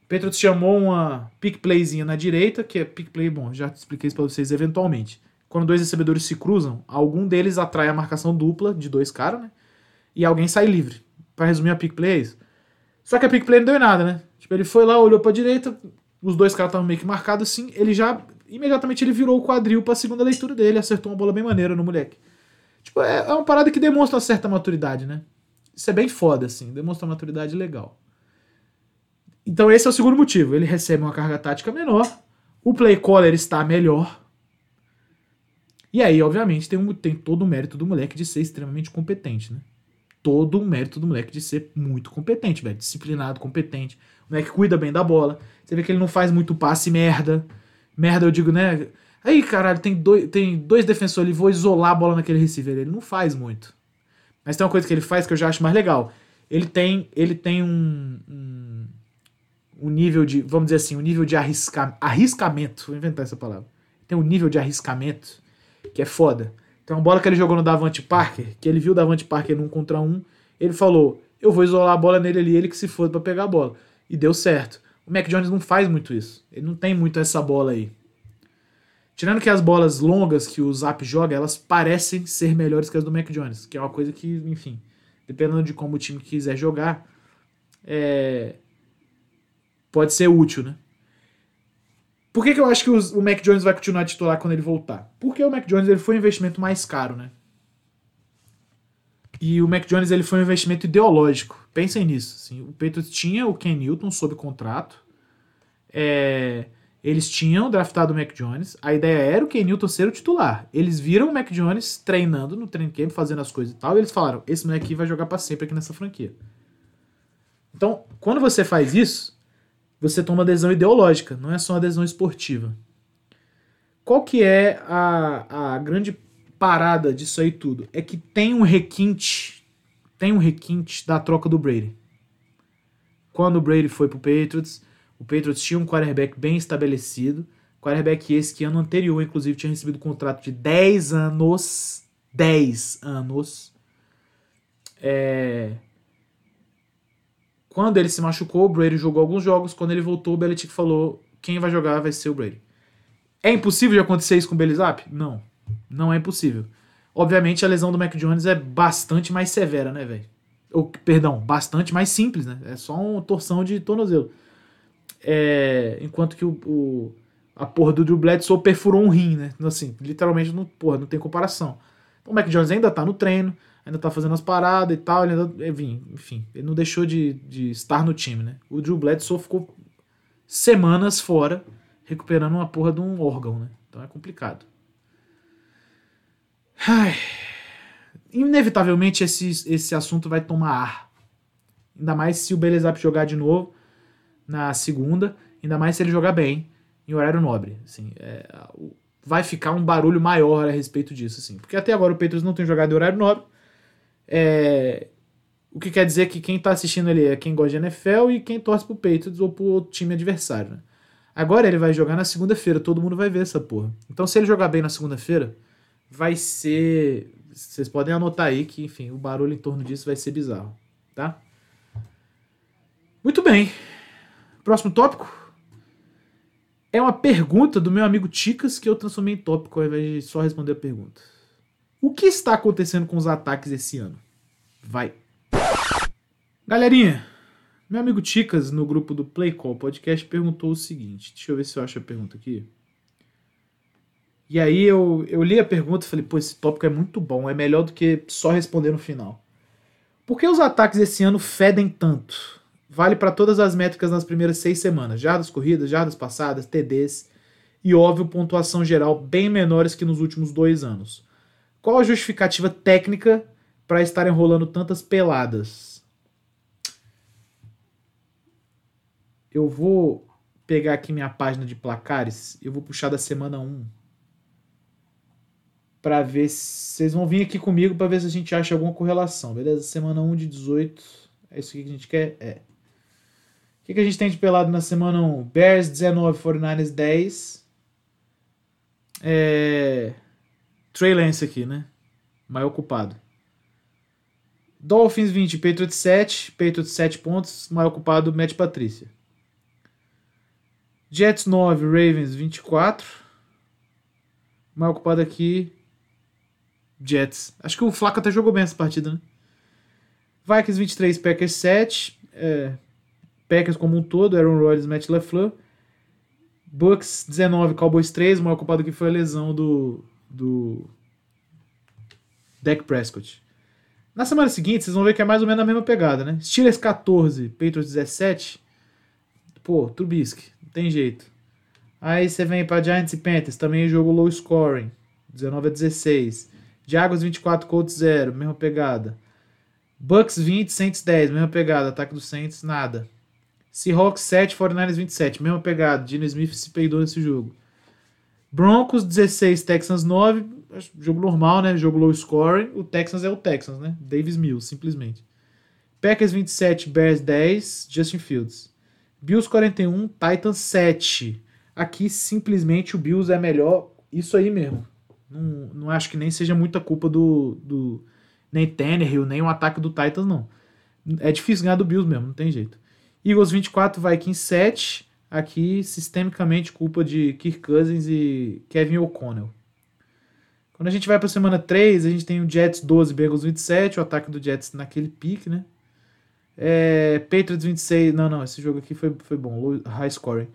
Patriots chamou uma pick playzinha na direita, que é pick play, bom, já expliquei isso para vocês eventualmente. Quando 2 recebedores se cruzam, algum deles atrai a marcação dupla de 2 caras, né? E alguém sai livre. Pra resumir, a pick play é isso. Só que a pick play não deu em nada, né? Tipo, ele foi lá, olhou pra direita, os 2 caras estavam meio que marcados assim, imediatamente ele virou o quadril pra segunda leitura dele, acertou uma bola bem maneira no moleque. Tipo, é uma parada que demonstra uma certa maturidade, né? Isso é bem foda, assim, demonstra uma maturidade legal. Então esse é o segundo motivo. Ele recebe uma carga tática menor, o play caller está melhor, e aí, obviamente, tem todo o mérito do moleque de ser extremamente competente, né? Todo o mérito do moleque de ser muito competente, velho. Disciplinado, competente. O moleque cuida bem da bola. Você vê que ele não faz muito passe merda. Merda, eu digo, né? Aí, caralho, tem dois defensores, ele vou isolar a bola naquele receiver. Ele não faz muito. Mas tem uma coisa que ele faz que eu já acho mais legal. Ele tem um nível de, vamos dizer assim, um nível de arriscamento. Vou inventar essa palavra. Tem um nível de arriscamento que é foda. Tem uma bola que ele jogou no Davante Parker, que ele viu o Davante Parker no 1 contra 1, ele falou, eu vou isolar a bola nele ali, ele que se foda pra pegar a bola. E deu certo. O Mac Jones não faz muito isso. Ele não tem muito essa bola aí. Tirando que as bolas longas que o Zappe joga, elas parecem ser melhores que as do Mac Jones, que é uma coisa que, enfim, dependendo de como o time quiser jogar, pode ser útil, né? Por que eu acho que o Mac Jones vai continuar a titular quando ele voltar? Porque o Mac Jones ele foi um investimento mais caro, né? E o Mac Jones ele foi um investimento ideológico. Pensem nisso. Assim, o Patriots tinha o Ken Newton sob contrato, eles tinham draftado o Mac Jones, a ideia era o Ken Newton ser o titular. Eles viram o Mac Jones treinando no training camp, fazendo as coisas e tal, e eles falaram, esse moleque vai jogar pra sempre aqui nessa franquia. Então, quando você faz isso, você toma uma decisão ideológica, não é só uma decisão esportiva. Qual que é a grande parada disso aí tudo? É que tem um requinte da troca do Brady. Quando o Brady foi pro Patriots, o Patriots tinha um quarterback bem estabelecido. Quarterback esse que ano anterior, inclusive, tinha recebido um contrato de 10 anos. 10 anos. Quando ele se machucou, o Brady jogou alguns jogos. Quando ele voltou, o Belichick falou, quem vai jogar vai ser o Brady. É impossível de acontecer isso com o Bailey Zappe? Não. Não é impossível. Obviamente, a lesão do Mac Jones é bastante mais severa, né, velho? Perdão, bastante mais simples, né? É só uma torção de tornozelo. Enquanto que a porra do Drew Bledsoe perfurou um rim, né? Assim, literalmente, não tem comparação. Então, o Mac Jones ainda tá no treino, ainda tá fazendo as paradas e tal, enfim, ele não deixou de estar no time, né? O Drew Bledsoe ficou semanas fora, recuperando uma porra de um órgão, né? Então é complicado. Ai, inevitavelmente esse assunto vai tomar ar. Ainda mais se o Bailey Zappe jogar de novo, na segunda, ainda mais se ele jogar bem em horário nobre, assim, vai ficar um barulho maior a respeito disso, assim, porque até agora o Patriots não tem jogado em horário nobre, o que quer dizer que quem tá assistindo ele é quem gosta de NFL e quem torce pro Patriots ou pro outro time adversário, né? Agora ele vai jogar na segunda-feira, todo mundo vai ver essa porra, então se ele jogar bem na segunda-feira, vai ser, vocês podem anotar aí que, enfim, o barulho em torno disso vai ser bizarro, tá? Muito bem. Próximo tópico é uma pergunta do meu amigo Ticas que eu transformei em tópico ao invés de só responder a pergunta. O que está acontecendo com os ataques esse ano? Vai. Galerinha, meu amigo Ticas no grupo do Play Call Podcast perguntou o seguinte. Deixa eu ver se eu acho a pergunta aqui. E aí eu li a pergunta e falei, pô, esse tópico é muito bom. É melhor do que só responder no final. Por que os ataques esse ano fedem tanto? Vale para todas as métricas nas primeiras 6 semanas. Jardas corridas, jardas passadas, TDs e, óbvio, pontuação geral bem menores que nos últimos 2 anos. Qual a justificativa técnica para estarem rolando tantas peladas? Eu vou pegar aqui minha página de placares e eu vou puxar da semana 1 para ver se... Vocês vão vir aqui comigo para ver se a gente acha alguma correlação, beleza? Semana 1 de 18, é isso que a gente quer? O que a gente tem de pelado na semana 1? Bears 19, 49ers 10. Trey Lance aqui, né? Maior culpado. Dolphins 20, Patriots 7. Patriots 7 pontos. Maior culpado, Matt Patrícia. Jets 9, Ravens 24. Maior culpado aqui, Jets. Acho que o Flaco até jogou bem essa partida, né? Vikings 23, Packers 7. Packers como um todo, Aaron Rodgers, Matt LaFleur. Bucs 19, Cowboys 3, o maior culpado aqui foi a lesão do Dak Prescott. Na semana seguinte, vocês vão ver que é mais ou menos a mesma pegada, né? Steelers 14, Patriots 17. Pô, Trubisky, não tem jeito. Aí você vem pra Giants e Panthers, também jogo low scoring, 19-16. Jaguars 24, Colts 0, mesma pegada. Bucs 20, Saints 10, mesma pegada, ataque do Saints, nada. Seahawks 7, 49ers 27, mesma pegada, Geno Smith se peidou nesse jogo. Broncos 16, Texans 9, jogo normal, né, jogo low scoring, o Texans é o Texans, né, Davis Mills, simplesmente. Packers 27, Bears 10, Justin Fields. Bills 41, Titans 7, aqui simplesmente o Bills é melhor, isso aí mesmo. Não acho que nem seja muita culpa do nem Tannehill, nem o ataque do Titans, não. É difícil ganhar do Bills mesmo, não tem jeito. Eagles 24, Vikings 7. Aqui, sistemicamente, culpa de Kirk Cousins e Kevin O'Connell. Quando a gente vai para a semana 3, a gente tem o Jets 12, Bengals 27. O ataque do Jets naquele pique, né? Patriots 26. Não, esse jogo aqui foi bom. High scoring.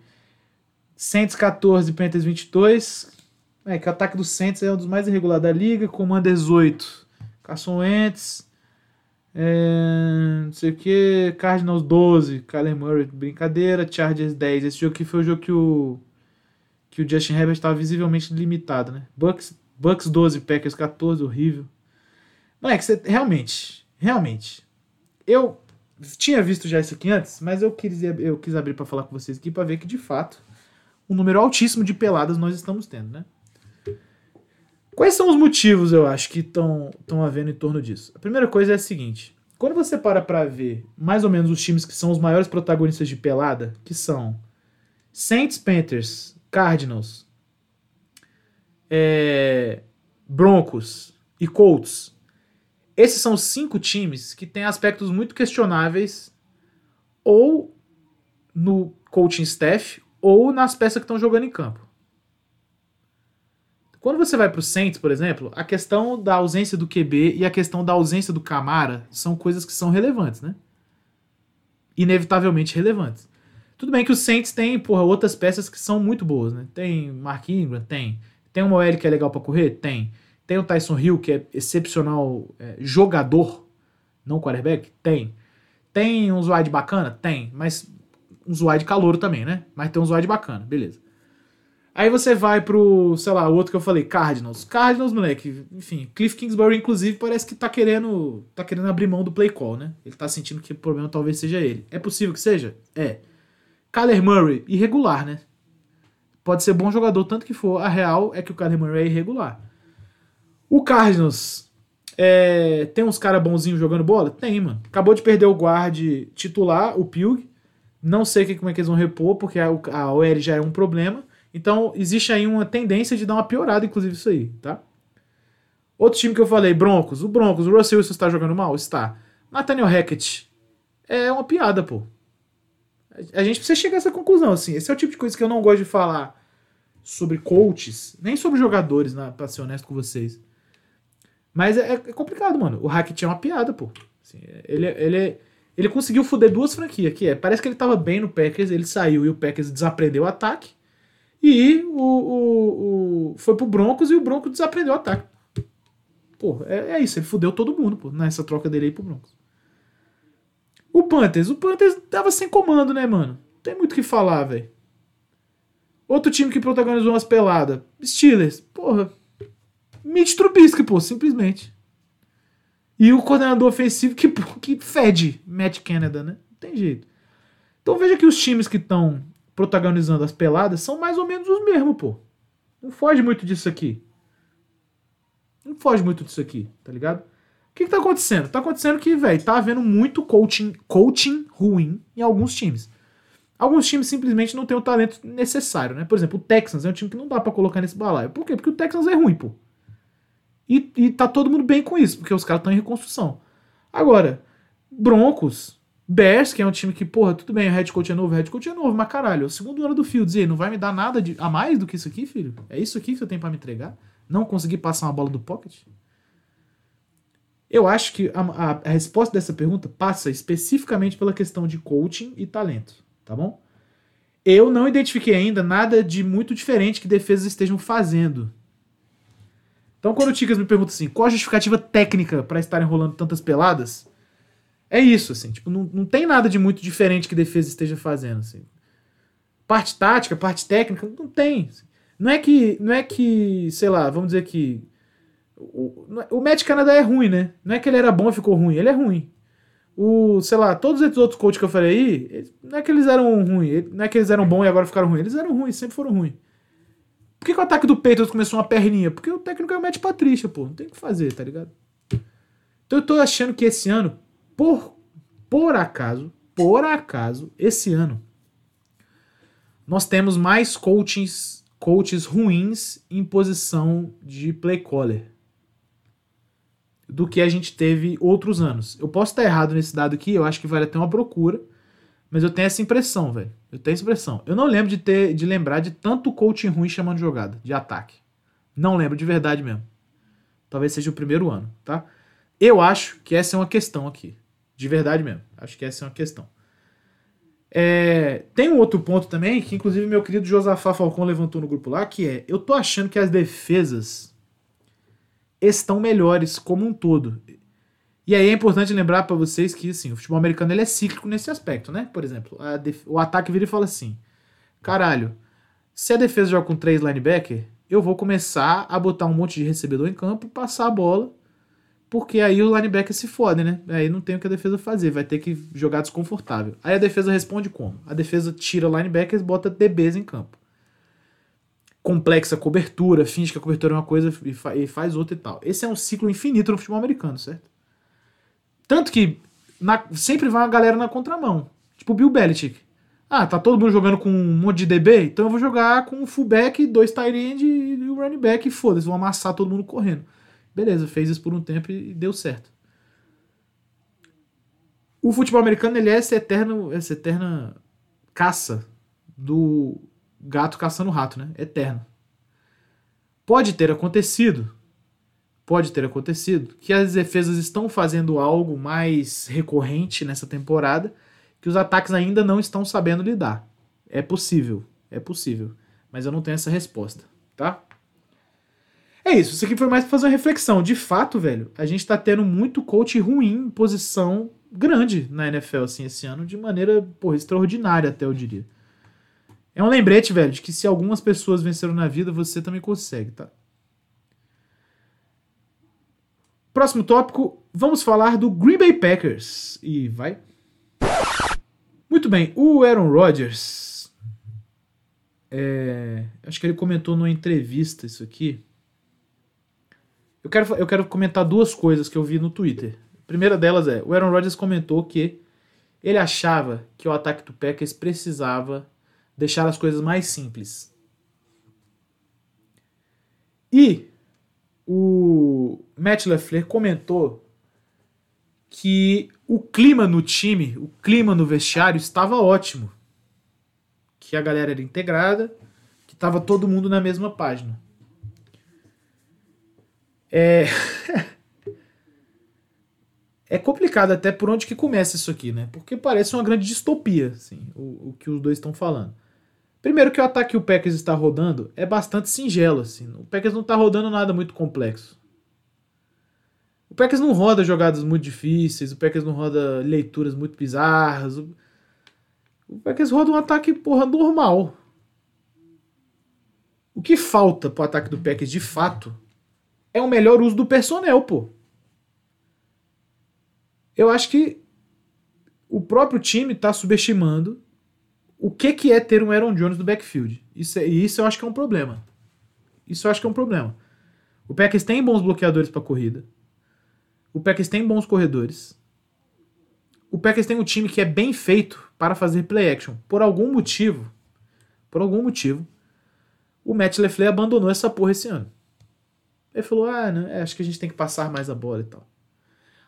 Saints 14, Panthers 22. Que o ataque do Saints é um dos mais irregulares da liga. Commanders 8, Carson Wentz. Não sei o que. Cardinals 12, Kyler Murray, brincadeira. Chargers 10, esse jogo aqui foi o jogo que o Justin Herbert estava visivelmente limitado, né? Bucs 12, Packers 14, horrível. Não é que você realmente eu tinha visto já isso aqui antes, mas eu quis abrir para falar com vocês aqui para ver que de fato um número altíssimo de peladas nós estamos tendo, né? Quais são os motivos, eu acho, que estão havendo em torno disso? A primeira coisa é a seguinte. Quando você para ver mais ou menos os times que são os maiores protagonistas de pelada, que são Saints, Panthers, Cardinals, Broncos e Colts, esses são 5 times que têm aspectos muito questionáveis ou no coaching staff ou nas peças que estão jogando em campo. Quando você vai para o Saints, por exemplo, a questão da ausência do QB e a questão da ausência do Camara são coisas que são relevantes, né? Inevitavelmente relevantes. Tudo bem que o Saints tem, outras peças que são muito boas, né? Tem Mark Ingram, tem uma OL que é legal para correr? Tem. Tem o Tyson Hill, que é excepcional jogador, não quarterback? Tem. Tem uns wide bacana? Tem. Mas uns wide calouro também, né? Mas tem uns wide bacana, beleza. Aí você vai pro, o outro que eu falei, Cardinals. Cardinals, moleque, enfim, Cliff Kingsbury, inclusive, parece que tá querendo abrir mão do play call, né? Ele tá sentindo que o problema talvez seja ele. É possível que seja? É. Kyler Murray, irregular, né? Pode ser bom jogador, tanto que for. A real é que o Kyler Murray é irregular. O Cardinals, tem uns caras bonzinhos jogando bola? Tem, mano. Acabou de perder o guard titular, o Pilg. Não sei como é que eles vão repor, porque a OL já é um problema. Então, existe aí uma tendência de dar uma piorada, inclusive, isso aí, tá? Outro time que eu falei, Broncos. O Russell Wilson está jogando mal? Está. Nathaniel Hackett. É uma piada, pô. A gente precisa chegar a essa conclusão, assim. Esse é o tipo de coisa que eu não gosto de falar sobre coaches, nem sobre jogadores, pra ser honesto com vocês. Mas é complicado, mano. O Hackett é uma piada, pô. Assim, ele conseguiu foder 2 franquias, que parece que ele tava bem no Packers, ele saiu e o Packers desaprendeu o ataque. E foi pro Broncos e o Broncos desaprendeu o ataque. Pô, é isso. Ele fudeu todo mundo, pô, nessa troca dele aí pro Broncos. O Panthers tava sem comando, né, mano? Não tem muito o que falar, velho. Outro time que protagonizou umas peladas. Steelers. Porra. Mitch Trubisky, pô, simplesmente. E o coordenador ofensivo que fede Matt Canada, né? Não tem jeito. Então veja que os times que estão protagonizando as peladas são mais ou menos os mesmos, pô. Não foge muito disso aqui, tá ligado? O que tá acontecendo? Tá acontecendo que, velho, tá havendo muito coaching ruim em alguns times. Alguns times simplesmente não tem o talento necessário, né? Por exemplo, o Texans é um time que não dá pra colocar nesse balaio. Por quê? Porque o Texans é ruim, pô. E tá todo mundo bem com isso, porque os caras estão em reconstrução. Agora, Broncos... Bears, que é um time que, tudo bem, o head coach é novo, mas caralho, é o segundo ano do Fields, e não vai me dar nada a mais do que isso aqui, filho? É isso aqui que você tem pra me entregar? Não conseguir passar uma bola do pocket? Eu acho que a resposta dessa pergunta passa especificamente pela questão de coaching e talento, tá bom? Eu não identifiquei ainda nada de muito diferente que defesas estejam fazendo. Então, quando o Ticas me pergunta assim, qual a justificativa técnica pra estarem rolando tantas peladas... É isso, assim, não tem nada de muito diferente que defesa esteja fazendo, assim. Parte tática, parte técnica, não tem. Assim. Não é que, vamos dizer que... O Matt Canada é ruim, né? Não é que ele era bom e ficou ruim, ele é ruim. Todos esses outros coaches que eu falei aí, não é que eles eram ruins, não é que eles eram bons e agora ficaram ruins, eles eram ruins, sempre foram ruins. Por que o ataque do Patriots começou uma perninha? Porque o técnico é o Matt Patricia, pô, não tem o que fazer, tá ligado? Então eu tô achando que esse ano... Por acaso, esse ano, nós temos mais coaches ruins em posição de play caller. do que a gente teve outros anos. Eu posso estar errado nesse dado aqui, eu acho que vale até uma procura, mas eu tenho essa impressão, velho. Eu tenho essa impressão. Eu não lembro de lembrar de tanto coaching ruim chamando jogada, de ataque. Não lembro, de verdade mesmo. Talvez seja o primeiro ano, tá? Eu acho que essa é uma questão aqui. De verdade mesmo. Acho que essa é uma questão. Tem um outro ponto também, que inclusive meu querido Josafá Falcão levantou no grupo lá, que eu tô achando que as defesas estão melhores como um todo. E aí é importante lembrar pra vocês que, assim, o futebol americano ele é cíclico nesse aspecto, né? Por exemplo, o ataque vira e fala assim, caralho, se a defesa joga com 3 linebacker, eu vou começar a botar um monte de recebedor em campo, passar a bola, porque aí os linebackers se fodem, né? Aí não tem o que a defesa fazer, vai ter que jogar desconfortável. Aí a defesa responde como? A defesa tira linebackers, bota DBs em campo. Complexa a cobertura, finge que a cobertura é uma coisa e faz outra e tal. Esse é um ciclo infinito no futebol americano, certo? Tanto que sempre vai uma galera na contramão. Tipo o Bill Belichick. Ah, tá todo mundo jogando com um monte de DB? Então eu vou jogar com um fullback, 2 tight end e o running back. E foda-se, vão amassar todo mundo correndo. Beleza, fez isso por um tempo e deu certo. O futebol americano, ele é essa eterna caça do gato caçando o rato, né? Eterno. Pode ter acontecido que as defesas estão fazendo algo mais recorrente nessa temporada, que os ataques ainda não estão sabendo lidar. É possível. Mas eu não tenho essa resposta, tá? É isso. Isso aqui foi mais pra fazer uma reflexão. De fato, velho, a gente tá tendo muito coach ruim em posição grande na NFL, assim, esse ano, de maneira, extraordinária até, eu diria. É um lembrete, velho, de que se algumas pessoas venceram na vida, você também consegue, tá? Próximo tópico, vamos falar do Green Bay Packers. E vai... Muito bem, o Aaron Rodgers, acho que ele comentou numa entrevista isso aqui. Eu quero comentar duas coisas que eu vi no Twitter. A primeira delas o Aaron Rodgers comentou que ele achava que o ataque do Packers precisava deixar as coisas mais simples. E o Matt LaFleur comentou que o clima no time, o clima no vestiário estava ótimo. Que a galera era integrada, que estava todo mundo na mesma página. É complicado até por onde que começa isso aqui, né? Porque parece uma grande distopia, assim, o que os dois estão falando. Primeiro que o ataque que o Packers está rodando é bastante singelo, assim. O Packers não está rodando nada muito complexo. O Packers não roda jogadas muito difíceis, o Packers não roda leituras muito bizarras. O Packers roda um ataque, normal. O que falta pro ataque do Packers, de fato, é um melhor uso do personnel, Eu acho que o próprio time tá subestimando o que é ter um Aaron Jones no backfield. Isso eu acho que é um problema. O Packers tem bons bloqueadores pra corrida. O Packers tem bons corredores. O Packers tem um time que é bem feito para fazer play action. Por algum motivo, o Matt LaFleur abandonou essa porra esse ano. Ele falou, acho que a gente tem que passar mais a bola e tal.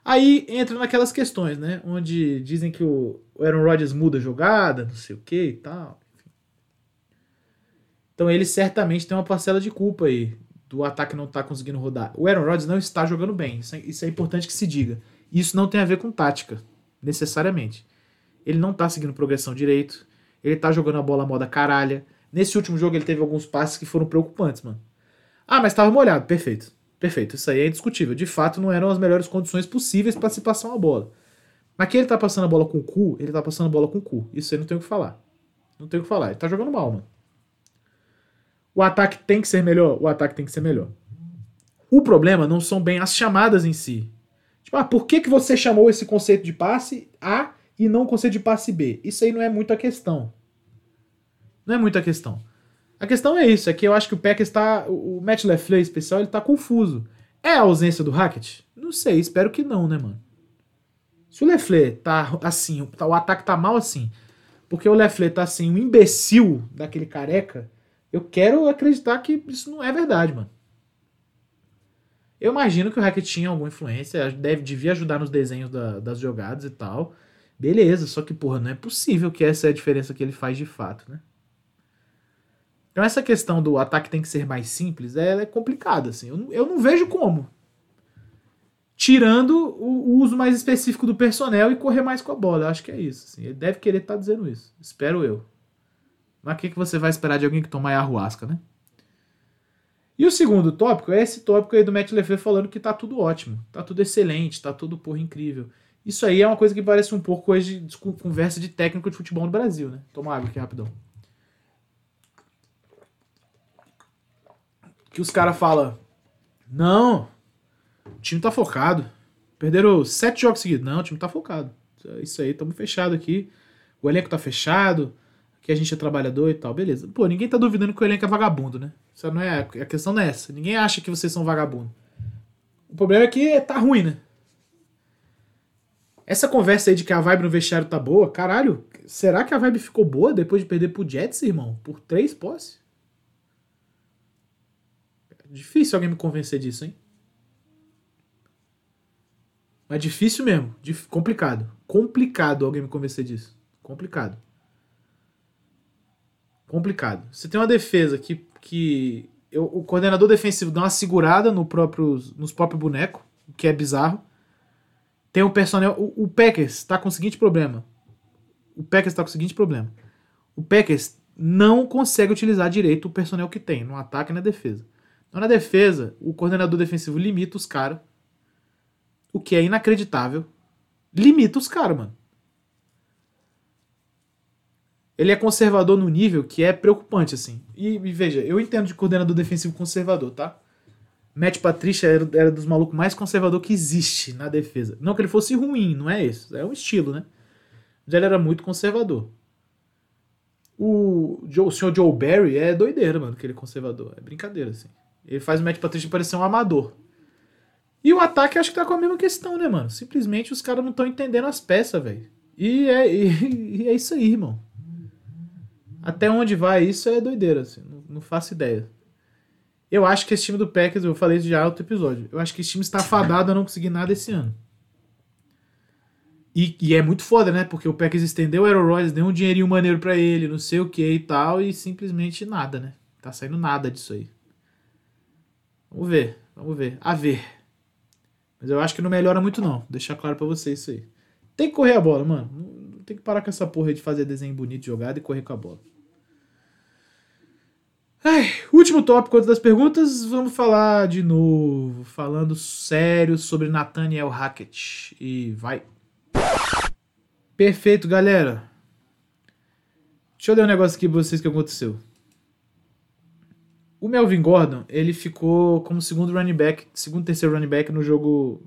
Aí entra naquelas questões, né? Onde dizem que o Aaron Rodgers muda a jogada, não sei o que e tal. Enfim. Então ele certamente tem uma parcela de culpa aí. O ataque não está conseguindo rodar. O Aaron Rodgers não está jogando bem. Isso é importante que se diga. Isso não tem a ver com tática, necessariamente. Ele não está seguindo progressão direito. Ele está jogando a bola à moda caralha. Nesse último jogo ele teve alguns passes que foram preocupantes, mano. Ah, mas estava molhado. Perfeito. Isso aí é indiscutível. De fato, não eram as melhores condições possíveis para se passar uma bola. Mas que ele está passando a bola com o cu, Isso aí não tem o que falar. Ele está jogando mal, mano. O ataque tem que ser melhor. O problema não são bem as chamadas em si. Tipo, por que você chamou esse conceito de passe A e não o conceito de passe B? Isso aí não é muito a questão. A questão é isso, é que eu acho que o Packers está... O Matt LaFleur, especial, ele tá confuso. É a ausência do Hackett? Não sei, espero que não, né, mano? Se o LaFleur tá assim, o ataque tá mal assim, porque o LaFleur tá assim, um imbecil daquele careca, eu quero acreditar que isso não é verdade, mano. Eu imagino que o Hackett tinha alguma influência, devia ajudar nos desenhos das jogadas e tal. Beleza, só que, porra, não é possível que essa é a diferença que ele faz de fato, né? Então essa questão do ataque tem que ser mais simples, ela é complicada, assim. Eu não vejo como. Tirando o uso mais específico do personnel e correr mais com a bola. Eu acho que é isso, assim. Ele deve querer estar dizendo isso. Espero eu. Mas o que você vai esperar de alguém que toma ayahuasca, né? E o segundo tópico é esse tópico aí do Matt LeFleur falando que tá tudo ótimo, tá tudo excelente, tá tudo, porra, incrível. Isso aí é uma coisa que parece um pouco hoje de conversa de técnico de futebol no Brasil, né? Toma água aqui rapidão. Que os caras falam, não, o time tá focado. Perderam 7 jogos seguidos. Não, o time tá focado. Isso aí, estamos fechado aqui. O elenco tá fechado. Que a gente é trabalhador e tal, beleza. Pô, ninguém tá duvidando que o elenco é vagabundo, né? Isso não é, a questão não é essa. Ninguém acha que vocês são vagabundo. O problema é que tá ruim, né? Essa conversa aí de que a vibe no vestiário tá boa, caralho, será que a vibe ficou boa depois de perder pro Jets, irmão? Por 3 posses? É difícil alguém me convencer disso, hein? Mas difícil mesmo. Complicado. Complicado alguém me convencer disso. Complicado. Você tem uma defesa que o coordenador defensivo dá uma segurada nos próprios bonecos, o que é bizarro. Tem um personnel... O Packers está com o seguinte problema. O Packers não consegue utilizar direito o personnel que tem, no ataque e na defesa. Então, na defesa, o coordenador defensivo limita os caras, o que é inacreditável. Limita os caras, mano. Ele é conservador no nível que é preocupante, assim. E veja, eu entendo de coordenador defensivo conservador, tá? Matt Patricia era dos malucos mais conservador que existe na defesa. Não que ele fosse ruim, não é isso. É um estilo, né? Mas ele era muito conservador. O senhor Joe Barry é doideira, mano, que ele é conservador. É brincadeira, assim. Ele faz o Matt Patricia parecer um amador. E o ataque acho que tá com a mesma questão, né, mano? Simplesmente os caras não estão entendendo as peças, velho. E é isso aí, irmão. Até onde vai isso é doideira, assim, não faço ideia. Eu acho que esse time do Packers, eu falei isso já no outro episódio, eu acho que esse time está fadado a não conseguir nada esse ano. E é muito foda, né? Porque o Packers estendeu o Aaron Rodgers, deu um dinheirinho maneiro pra ele, não sei o que e tal, e simplesmente nada, né? Tá saindo nada disso aí. Vamos ver. A ver. Mas eu acho que não melhora muito não, vou deixar claro pra vocês isso aí. Tem que correr a bola, mano. Tem que parar com essa porra aí de fazer desenho bonito de jogada e correr com a bola. Ai, último tópico antes das perguntas, vamos falar de novo, falando sério sobre Nathaniel Hackett. E vai. Perfeito, galera. Deixa eu ler um negócio aqui pra vocês que aconteceu. O Melvin Gordon, ele ficou como terceiro running back no jogo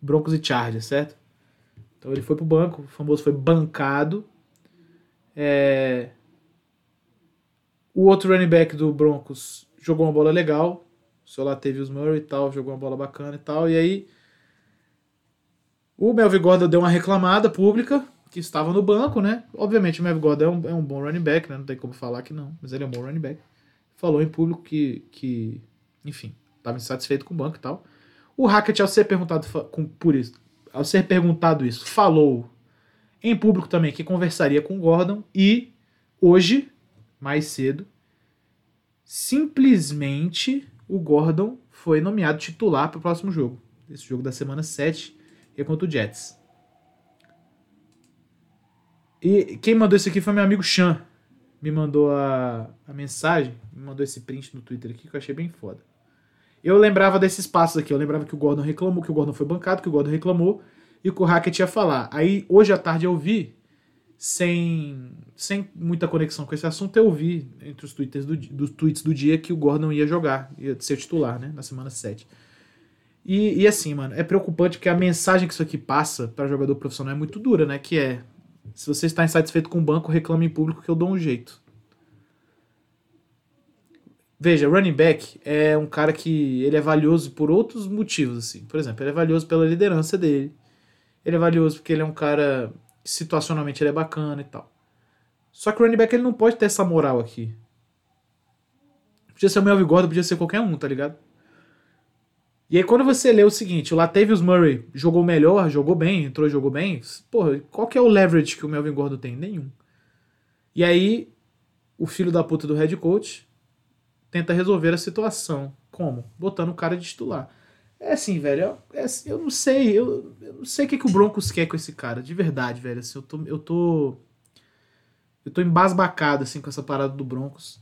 Broncos e Chargers, certo? Então ele foi pro banco, o famoso foi bancado. O outro running back do Broncos jogou uma bola legal. Só lá teve os Murray e tal, jogou uma bola bacana e tal. E aí o Melvin Gordon deu uma reclamada pública, que estava no banco, né? Obviamente o Melvin Gordon é um bom running back, né? Não tem como falar que não, mas ele é um bom running back. Falou em público que enfim, estava insatisfeito com o banco e tal. O Hackett, ao ser perguntado por isso, falou em público também que conversaria com o Gordon e hoje... mais cedo, simplesmente o Gordon foi nomeado titular para o próximo jogo. Esse jogo da semana 7 é contra o Jets. E quem mandou isso aqui foi meu amigo Chan. Me mandou a mensagem, me mandou esse print no Twitter aqui que eu achei bem foda. Eu lembrava desses passos aqui, eu lembrava que o Gordon reclamou, que o Gordon foi bancado, que o Gordon reclamou e que o Hackett ia falar. Aí hoje à tarde eu vi... Sem muita conexão com esse assunto, eu vi entre os tweets do dia que o Gordon ia jogar, ia ser titular, né, na semana 7. E assim, mano, é preocupante porque a mensagem que isso aqui passa para jogador profissional é muito dura, né, que é, se você está insatisfeito com o banco, reclame em público que eu dou um jeito. Veja, running back é um cara que ele é valioso por outros motivos, assim. Por exemplo, ele é valioso pela liderança dele, ele é valioso porque ele é um cara... situacionalmente ele é bacana e tal. Só que o running back ele não pode ter essa moral aqui. Podia ser o Melvin Gordon, podia ser qualquer um, tá ligado? E aí quando você lê o seguinte, o Latavius Murray jogou melhor, jogou bem, entrou e jogou bem, porra, qual que é o leverage que o Melvin Gordon tem? Nenhum. E aí o filho da puta do head coach tenta resolver a situação. Como? Botando o cara de titular. É assim, velho, eu não sei, eu não sei o que o Broncos quer com esse cara, de verdade, velho, assim, eu tô embasbacado, assim, com essa parada do Broncos.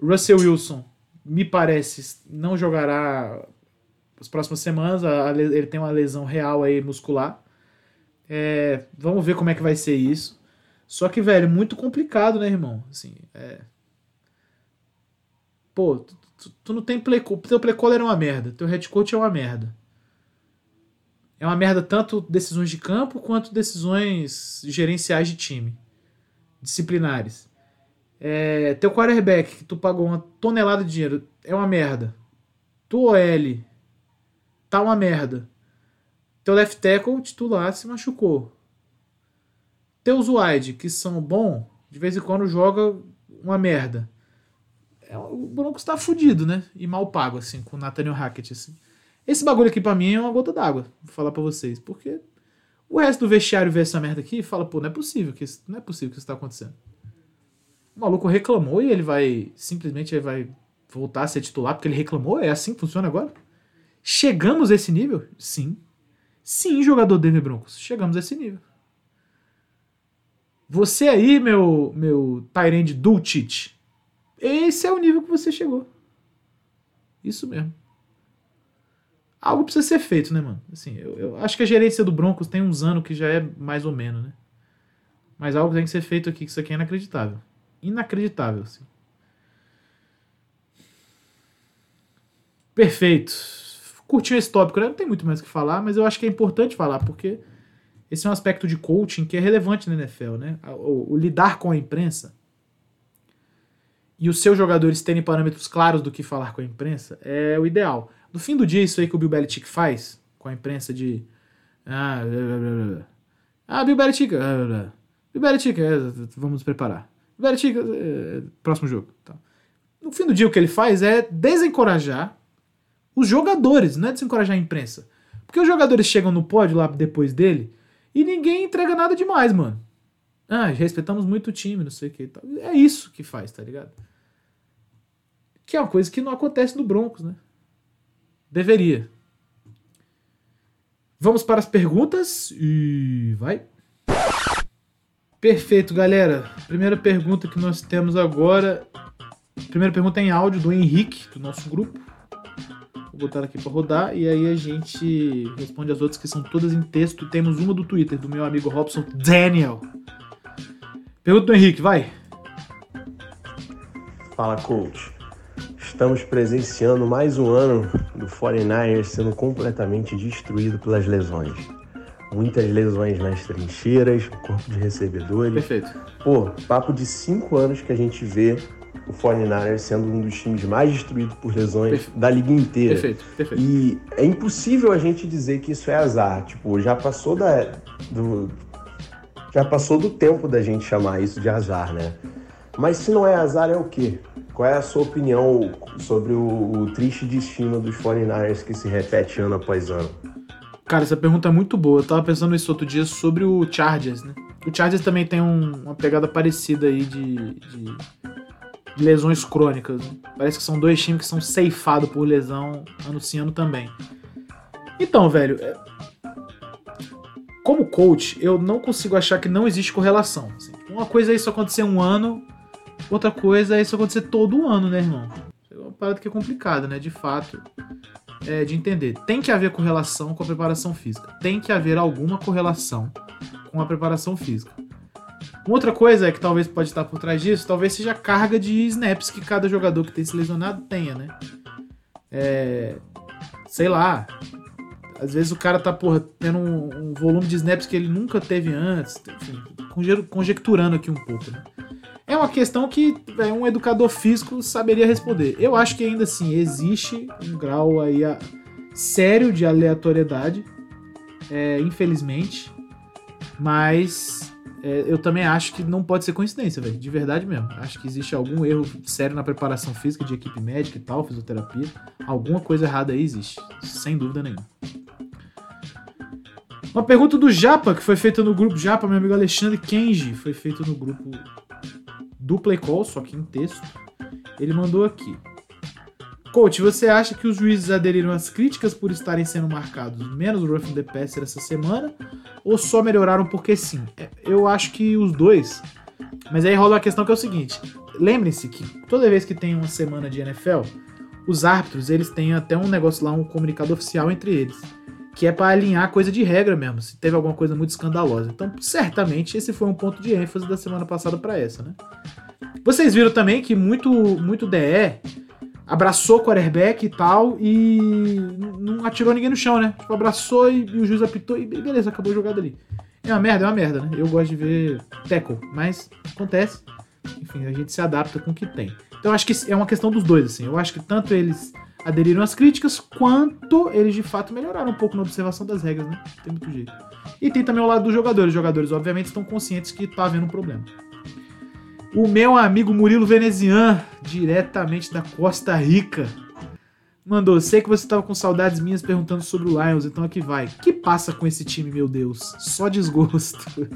Russell Wilson, me parece, não jogará as próximas semanas, ele tem uma lesão real aí, muscular. Vamos ver como é que vai ser isso. Só que, velho, é muito complicado, né, irmão? Assim, pô, tu não tem play call, teu play caller é uma merda, teu head coach é uma merda. É uma merda tanto decisões de campo quanto decisões gerenciais de time, disciplinares. Teu quarterback, que tu pagou uma tonelada de dinheiro, é uma merda. Tua OL tá uma merda. Teu left tackle, titular, se machucou. Teus wide, que são bons, de vez em quando joga uma merda. O Broncos tá fudido, né? E mal pago, assim, com o Nathaniel Hackett, assim. Esse bagulho aqui pra mim é uma gota d'água, vou falar pra vocês, porque o resto do vestiário vê essa merda aqui e fala, pô, não é possível que isso tá acontecendo. O maluco reclamou e ele vai voltar a ser titular porque ele reclamou? É assim que funciona agora? Chegamos a esse nível? Sim. Sim, jogador Denver Broncos. Chegamos a esse nível. Você aí, meu Tyrande Dulcich, esse é o nível que você chegou. Isso mesmo. Algo precisa ser feito, né, mano? Assim, eu acho que a gerência do Broncos tem uns anos que já é mais ou menos, né? Mas algo tem que ser feito aqui, que isso aqui é inacreditável. Inacreditável, assim. Perfeito. Curtinho esse tópico, né? Não tem muito mais o que falar, mas eu acho que é importante falar, porque esse é um aspecto de coaching que é relevante na NFL, né? O lidar com a imprensa e os seus jogadores terem parâmetros claros do que falar com a imprensa é o ideal. No fim do dia, isso aí que o Bill Belichick faz com a imprensa de... Bill Belichick, vamos nos preparar. Próximo jogo. Tá. No fim do dia, o que ele faz é desencorajar os jogadores, não é desencorajar a imprensa. Porque os jogadores chegam no pódio lá depois dele e ninguém entrega nada demais, mano. Respeitamos muito o time, não sei o que e tal. É isso que faz, tá ligado? Que é uma coisa que não acontece no Broncos, né? Deveria. Vamos para as perguntas e vai. Perfeito, galera. Primeira pergunta que nós temos agora. Primeira pergunta é em áudio do Henrique, do nosso grupo. Vou botar aqui para rodar e aí a gente responde as outras que são todas em texto. Temos uma do Twitter, do meu amigo Robson Daniel. Pergunta do Henrique, vai. Fala, coach. Estamos presenciando mais um ano do 49ers sendo completamente destruído pelas lesões. Muitas lesões nas trincheiras, corpo de recebedores. Perfeito. Pô, papo de 5 anos que a gente vê o 49ers sendo um dos times mais destruídos por lesões da liga inteira. Perfeito. E é impossível a gente dizer que isso é azar. Tipo, já passou do tempo da gente chamar isso de azar, né? Mas se não é azar, é o quê? Qual é a sua opinião sobre o triste destino dos 49ers que se repete ano após ano? Cara, essa pergunta é muito boa. Eu tava pensando isso outro dia sobre o Chargers, né? O Chargers também tem uma pegada parecida aí de lesões crônicas. Né? Parece que são 2 times que são ceifados por lesão ano sim, ano também. Então, velho, como coach, eu não consigo achar que não existe correlação. Assim, uma coisa é isso acontecer um ano, outra coisa é isso acontecer todo ano, né, irmão? É uma parada que é complicada, né? De fato... de entender. Tem que haver correlação com a preparação física. Tem que haver alguma correlação com a preparação física. Uma outra coisa que talvez pode estar por trás disso, talvez seja a carga de snaps que cada jogador que tem se lesionado tenha, né? Sei lá. Às vezes o cara tá, porra, tendo um volume de snaps que ele nunca teve antes. Enfim, conjecturando aqui um pouco, né? É uma questão que um educador físico saberia responder. Eu acho que ainda assim existe um grau aí sério de aleatoriedade, infelizmente, mas eu também acho que não pode ser coincidência, velho. De verdade mesmo. Acho que existe algum erro sério na preparação física de equipe médica e tal, fisioterapia. Alguma coisa errada aí existe. Sem dúvida nenhuma. Uma pergunta do Japa, que foi feita no grupo Japa, meu amigo Alexandre Kenji. Foi feita no grupo do Play Call, só que em texto. Ele mandou aqui. Coach, você acha que os juízes aderiram às críticas por estarem sendo marcados menos roughing the passer essa semana? Ou só melhoraram porque sim? Eu acho que os dois. Mas aí rola a questão que é o seguinte. Lembrem-se que toda vez que tem uma semana de NFL, os árbitros, eles têm até um negócio lá, um comunicado oficial entre eles. Que é para alinhar coisa de regra mesmo, se teve alguma coisa muito escandalosa. Então, certamente, esse foi um ponto de ênfase da semana passada para essa, né? Vocês viram também que muito DE... abraçou o quarterback e tal, e não atirou ninguém no chão, né? Tipo, abraçou e o juiz apitou e beleza, acabou a jogada ali. É uma merda, né? Eu gosto de ver tackle, mas acontece. Enfim, a gente se adapta com o que tem. Então, eu acho que é uma questão dos dois, assim. Eu acho que tanto eles aderiram às críticas, quanto eles, de fato, melhoraram um pouco na observação das regras, né? Não tem muito jeito. E tem também o lado dos jogadores. Os jogadores, obviamente, estão conscientes que tá havendo um problema. O meu amigo Murilo Venezian, diretamente da Costa Rica, mandou, sei que você estava com saudades minhas perguntando sobre o Lions, então aqui vai. Que passa com esse time, meu Deus? Só desgosto.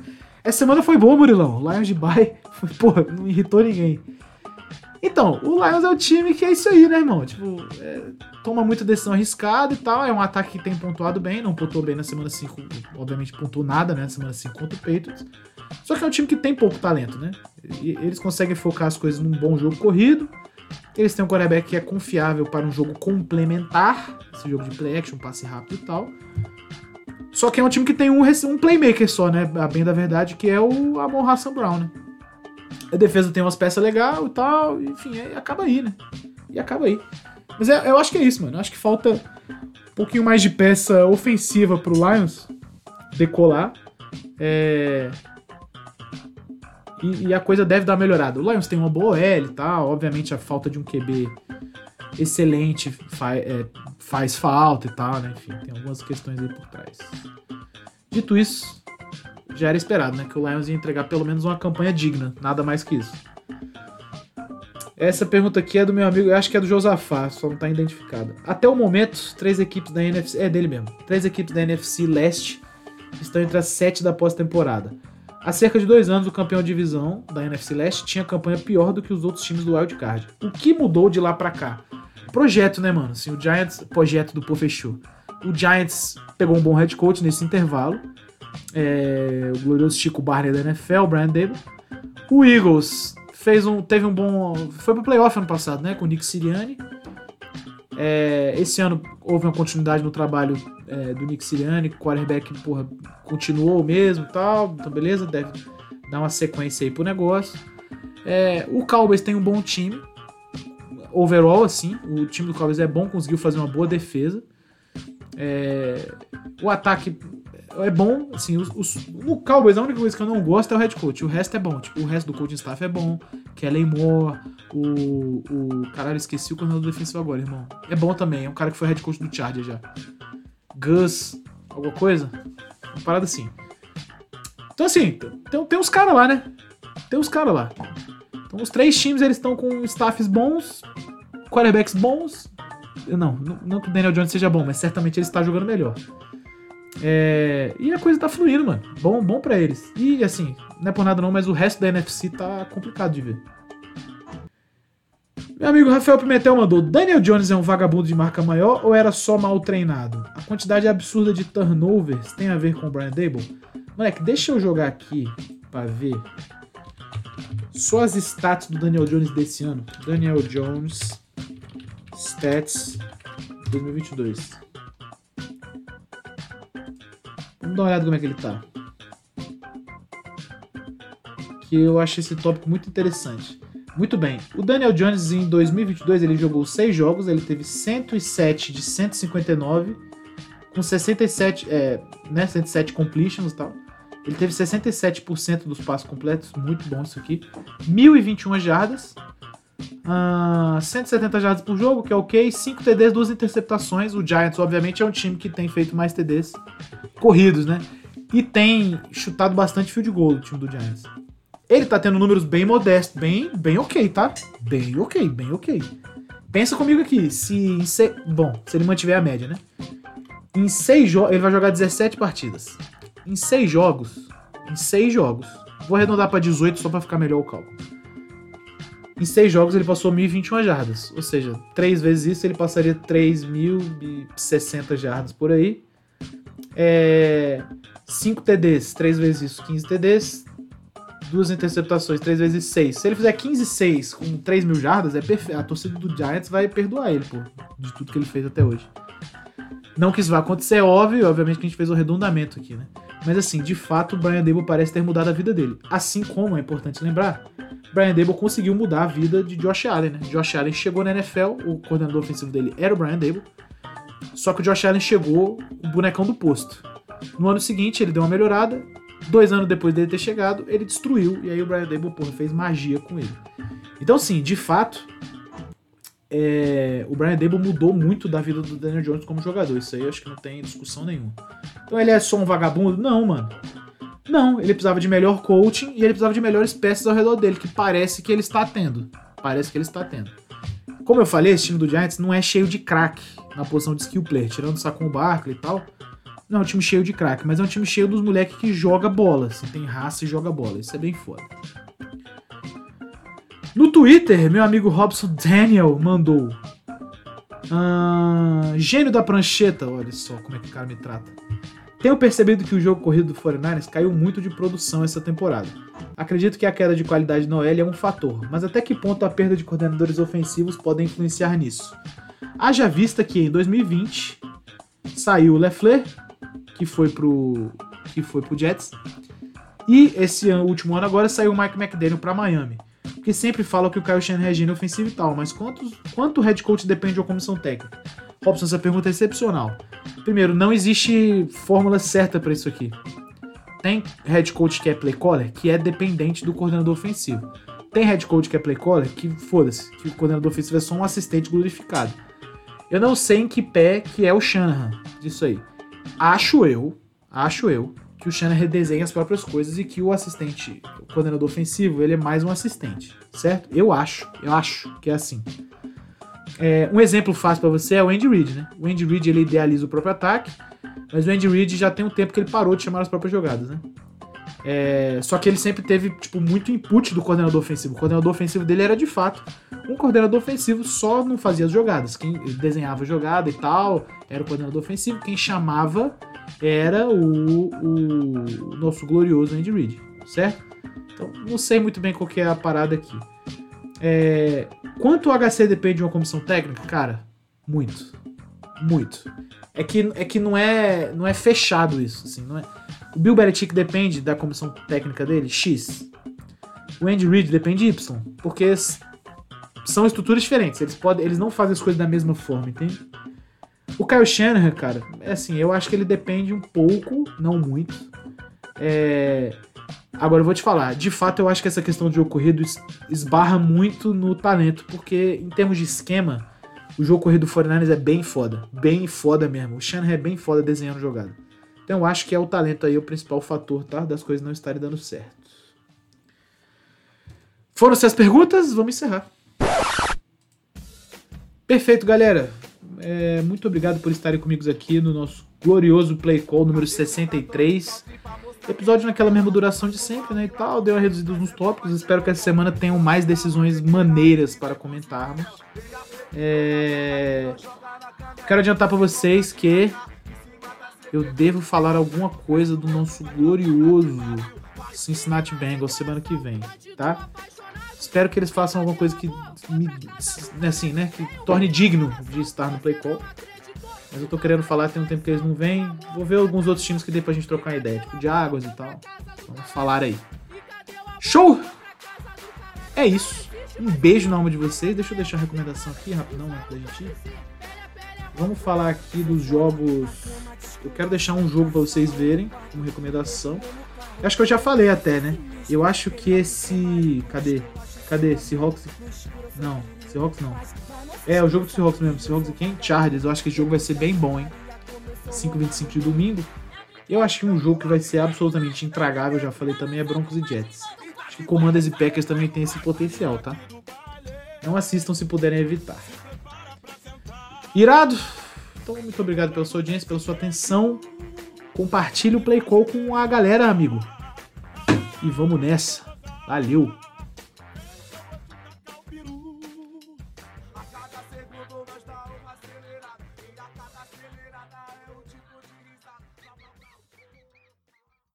Essa semana foi boa, Murilão. Lions de bye, porra, não irritou ninguém. Então, o Lions é um time que é isso aí, né, irmão? Tipo, toma muita decisão arriscada e tal, é um ataque que tem pontuado bem, não pontuou bem na semana 5, obviamente pontuou nada, né, na semana 5 contra o Patriots. Só que é um time que tem pouco talento, né? Eles conseguem focar as coisas num bom jogo corrido. Eles têm um quarterback que é confiável para um jogo complementar. Esse jogo de play action, passe rápido e tal. Só que é um time que tem um playmaker só, né? A bem da verdade, que é o Amon-Ra Saint Brown, né? A defesa tem umas peças legais e tal. Enfim, acaba aí, né? E acaba aí. Mas eu acho que é isso, mano. Eu acho que falta um pouquinho mais de peça ofensiva pro Lions decolar. E a coisa deve dar uma melhorada. O Lions tem uma boa OL e tal. Obviamente a falta de um QB excelente faz falta e tal, né? Enfim, tem algumas questões aí por trás. Dito isso, já era esperado, né? Que o Lions ia entregar pelo menos uma campanha digna. Nada mais que isso. Essa pergunta aqui é do meu amigo, eu acho que é do Josafá, só não tá identificada. Até o momento, três equipes da NFC... É dele mesmo. Três equipes da NFC Leste estão entre as 7 da pós-temporada. Há cerca de 2 anos, o campeão de divisão da NFC Leste tinha campanha pior do que os outros times do Wild Card. O que mudou de lá pra cá? Projeto, né, mano? Assim, o Giants, projeto do Pô Fechou. O Giants pegou um bom head coach nesse intervalo. O glorioso Chico Barney da NFL, Brian Daboll. O Eagles teve um bom... Foi pro playoff ano passado, né? Com o Nick Sirianni. Esse ano houve uma continuidade no trabalho do Nick Sirianni, o quarterback continuou mesmo e tal, então beleza, deve dar uma sequência aí pro negócio. O Cowboys tem um bom time, overall assim, o time do Cowboys é bom, conseguiu fazer uma boa defesa. O ataque é bom, assim, o Cowboys, a única coisa que eu não gosto é o head coach, o resto é bom, tipo, o resto do coaching staff é bom, Kellen Moore, caralho, esqueci o coordenador defensivo agora, irmão, é bom também, é um cara que foi head coach do Chargers já, Gus, alguma coisa, uma parada assim. Então assim, tem uns caras lá, né, então os três times, eles estão com staffs bons, quarterbacks bons, não que o Daniel Jones seja bom, mas certamente ele está jogando melhor. E a coisa tá fluindo, mano. Bom pra eles. E assim, não é por nada não, mas o resto da NFC tá complicado de ver. Meu amigo Rafael Pimentel mandou: Daniel Jones é um vagabundo de marca maior ou era só mal treinado? A quantidade absurda de turnovers tem a ver com o Brian Daboll? Moleque, deixa eu jogar aqui pra ver só as stats do Daniel Jones desse ano. Daniel Jones Stats 2022. Vamos dar uma olhada como é que ele tá. Que eu acho esse tópico muito interessante. Muito bem. O Daniel Jones em 2022, ele jogou 6 jogos. Ele teve 107 de 159. Com 107 completions e tal. Ele teve 67% dos passos completos. Muito bom isso aqui. 1.021 jardas. 170 jardas por jogo, que é ok. 5 TDs, 2 interceptações. O Giants, obviamente, é um time que tem feito mais TDs corridos, né? E tem chutado bastante field goal do time do Giants. Ele tá tendo números bem modestos, bem ok, tá? Bem ok. Pensa comigo aqui, se ele mantiver a média, né? Em 6 jogos, ele vai jogar 17 partidas. Em 6 jogos, vou arredondar pra 18 só pra ficar melhor o cálculo. Em 6 jogos ele passou 1.021 jardas, ou seja, 3 vezes isso ele passaria 3.060 jardas por aí. 5 TDs, 3 vezes isso, 15 TDs. 2 interceptações, 3 vezes 6. Se ele fizer 15-6 com 3.000 jardas, é perfeito. A torcida do Giants vai perdoar ele, pô, de tudo que ele fez até hoje. Não que isso vai acontecer, óbvio, obviamente que a gente fez o arredondamento aqui, né? Mas assim, de fato, o Brian Daboll parece ter mudado a vida dele. Assim como, é importante lembrar, Brian Daboll conseguiu mudar a vida de Josh Allen, né? Josh Allen chegou na NFL, o coordenador ofensivo dele era o Brian Daboll, só que o Josh Allen chegou o bonecão do posto. No ano seguinte, ele deu uma melhorada. 2 anos depois dele ter chegado, ele destruiu, e aí o Brian Daboll, porra, fez magia com ele. Então, sim, de fato, o Brian Daboll mudou muito da vida do Daniel Jones como jogador. Isso aí eu acho que não tem discussão nenhuma. Então, ele é só um vagabundo? Não, mano. Não, ele precisava de melhor coaching e ele precisava de melhores peças ao redor dele, que parece que ele está tendo. Como eu falei, esse time do Giants não é cheio de craque na posição de skill player, tirando o Saquon Barkley e tal. Não é um time cheio de craque, mas é um time cheio dos moleques que joga bola, assim, tem raça e joga bola, isso é bem foda. No Twitter, meu amigo Robson Daniel mandou gênio da prancheta, olha só como é que o cara me trata. Tenho percebido que o jogo corrido do 49ers caiu muito de produção essa temporada. Acredito que a queda de qualidade na OL é um fator, mas até que ponto a perda de coordenadores ofensivos pode influenciar nisso? Haja vista que em 2020 saiu o LeFleur, que foi pro Jets. E esse último ano agora saiu o Mike McDaniel pra Miami. Porque sempre falam que o Kyle Shanahan é ofensivo e tal, mas quanto o head coach depende de uma comissão técnica? Robson, essa pergunta é excepcional. Primeiro, não existe fórmula certa pra isso aqui. Tem head coach que é play caller, que é dependente do coordenador ofensivo. Tem head coach que é play caller, que foda-se, que o coordenador ofensivo é só um assistente glorificado. Eu não sei em que pé que é o Shanahan disso aí. Acho eu que o Shanahan redesenha as próprias coisas e que o assistente, o coordenador ofensivo, ele é mais um assistente, certo? Eu acho que é assim. Um exemplo fácil pra você é o Andy Reid, né? O Andy Reid, ele idealiza o próprio ataque, mas o Andy Reid já tem um tempo que ele parou de chamar as próprias jogadas, né? Só que ele sempre teve, muito input do coordenador ofensivo. O coordenador ofensivo dele era, de fato, um coordenador ofensivo, só não fazia as jogadas. Quem desenhava a jogada e tal era o coordenador ofensivo. Quem chamava era o nosso glorioso Andy Reid, certo? Então, não sei muito bem qual que é a parada aqui. Quanto o HC depende de uma comissão técnica? Cara, muito. É que não é fechado isso, assim, não é... O Bill Belichick depende da comissão técnica dele, X. O Andy Reid depende, Y. Porque são estruturas diferentes. Eles não fazem as coisas da mesma forma, entende? O Kyle Shanahan, cara, eu acho que ele depende um pouco, não muito. Agora eu vou te falar. De fato, eu acho que essa questão de jogo corrido esbarra muito no talento. Porque, em termos de esquema, o jogo corrido do 49ers é bem foda. Bem foda mesmo. O Shanahan é bem foda desenhando jogada. Então eu acho que é o talento aí o principal fator, tá? Das coisas não estarem dando certo. Foram-se as perguntas? Vamos encerrar. Perfeito, galera. Muito obrigado por estarem comigo aqui no nosso glorioso Play Call número 63. Episódio naquela mesma duração de sempre, né? E tal, deu uma reduzida nos tópicos. Espero que essa semana tenham mais decisões maneiras para comentarmos. Quero adiantar para vocês que... eu devo falar alguma coisa do nosso glorioso Cincinnati Bengals semana que vem, tá? Espero que eles façam alguma coisa que me, que torne digno de estar no Play Call. Mas eu tô querendo falar, tem um tempo que eles não vêm. Vou ver alguns outros times que dê pra gente trocar ideia, Jaguars e tal. Vamos falar aí. Show! É isso. Um beijo na alma de vocês. Deixa eu deixar a recomendação aqui rapidão antes da gente ir. Vamos falar aqui dos jogos... Eu quero deixar um jogo pra vocês verem, como recomendação. Eu acho que eu já falei até, né? Eu acho que esse... Cadê? Seahawks não. O jogo do Seahawks mesmo. Seahawks e quem? Chargers. Eu acho que esse jogo vai ser bem bom, hein? 5:25 de domingo. Eu acho que um jogo que vai ser absolutamente intragável, já falei também, é Broncos e Jets. Acho que Commanders e Packers também tem esse potencial, tá? Não assistam se puderem evitar. Irado? Então, muito obrigado pela sua audiência, pela sua atenção. Compartilhe o Play Call com a galera, amigo. E vamos nessa. Valeu!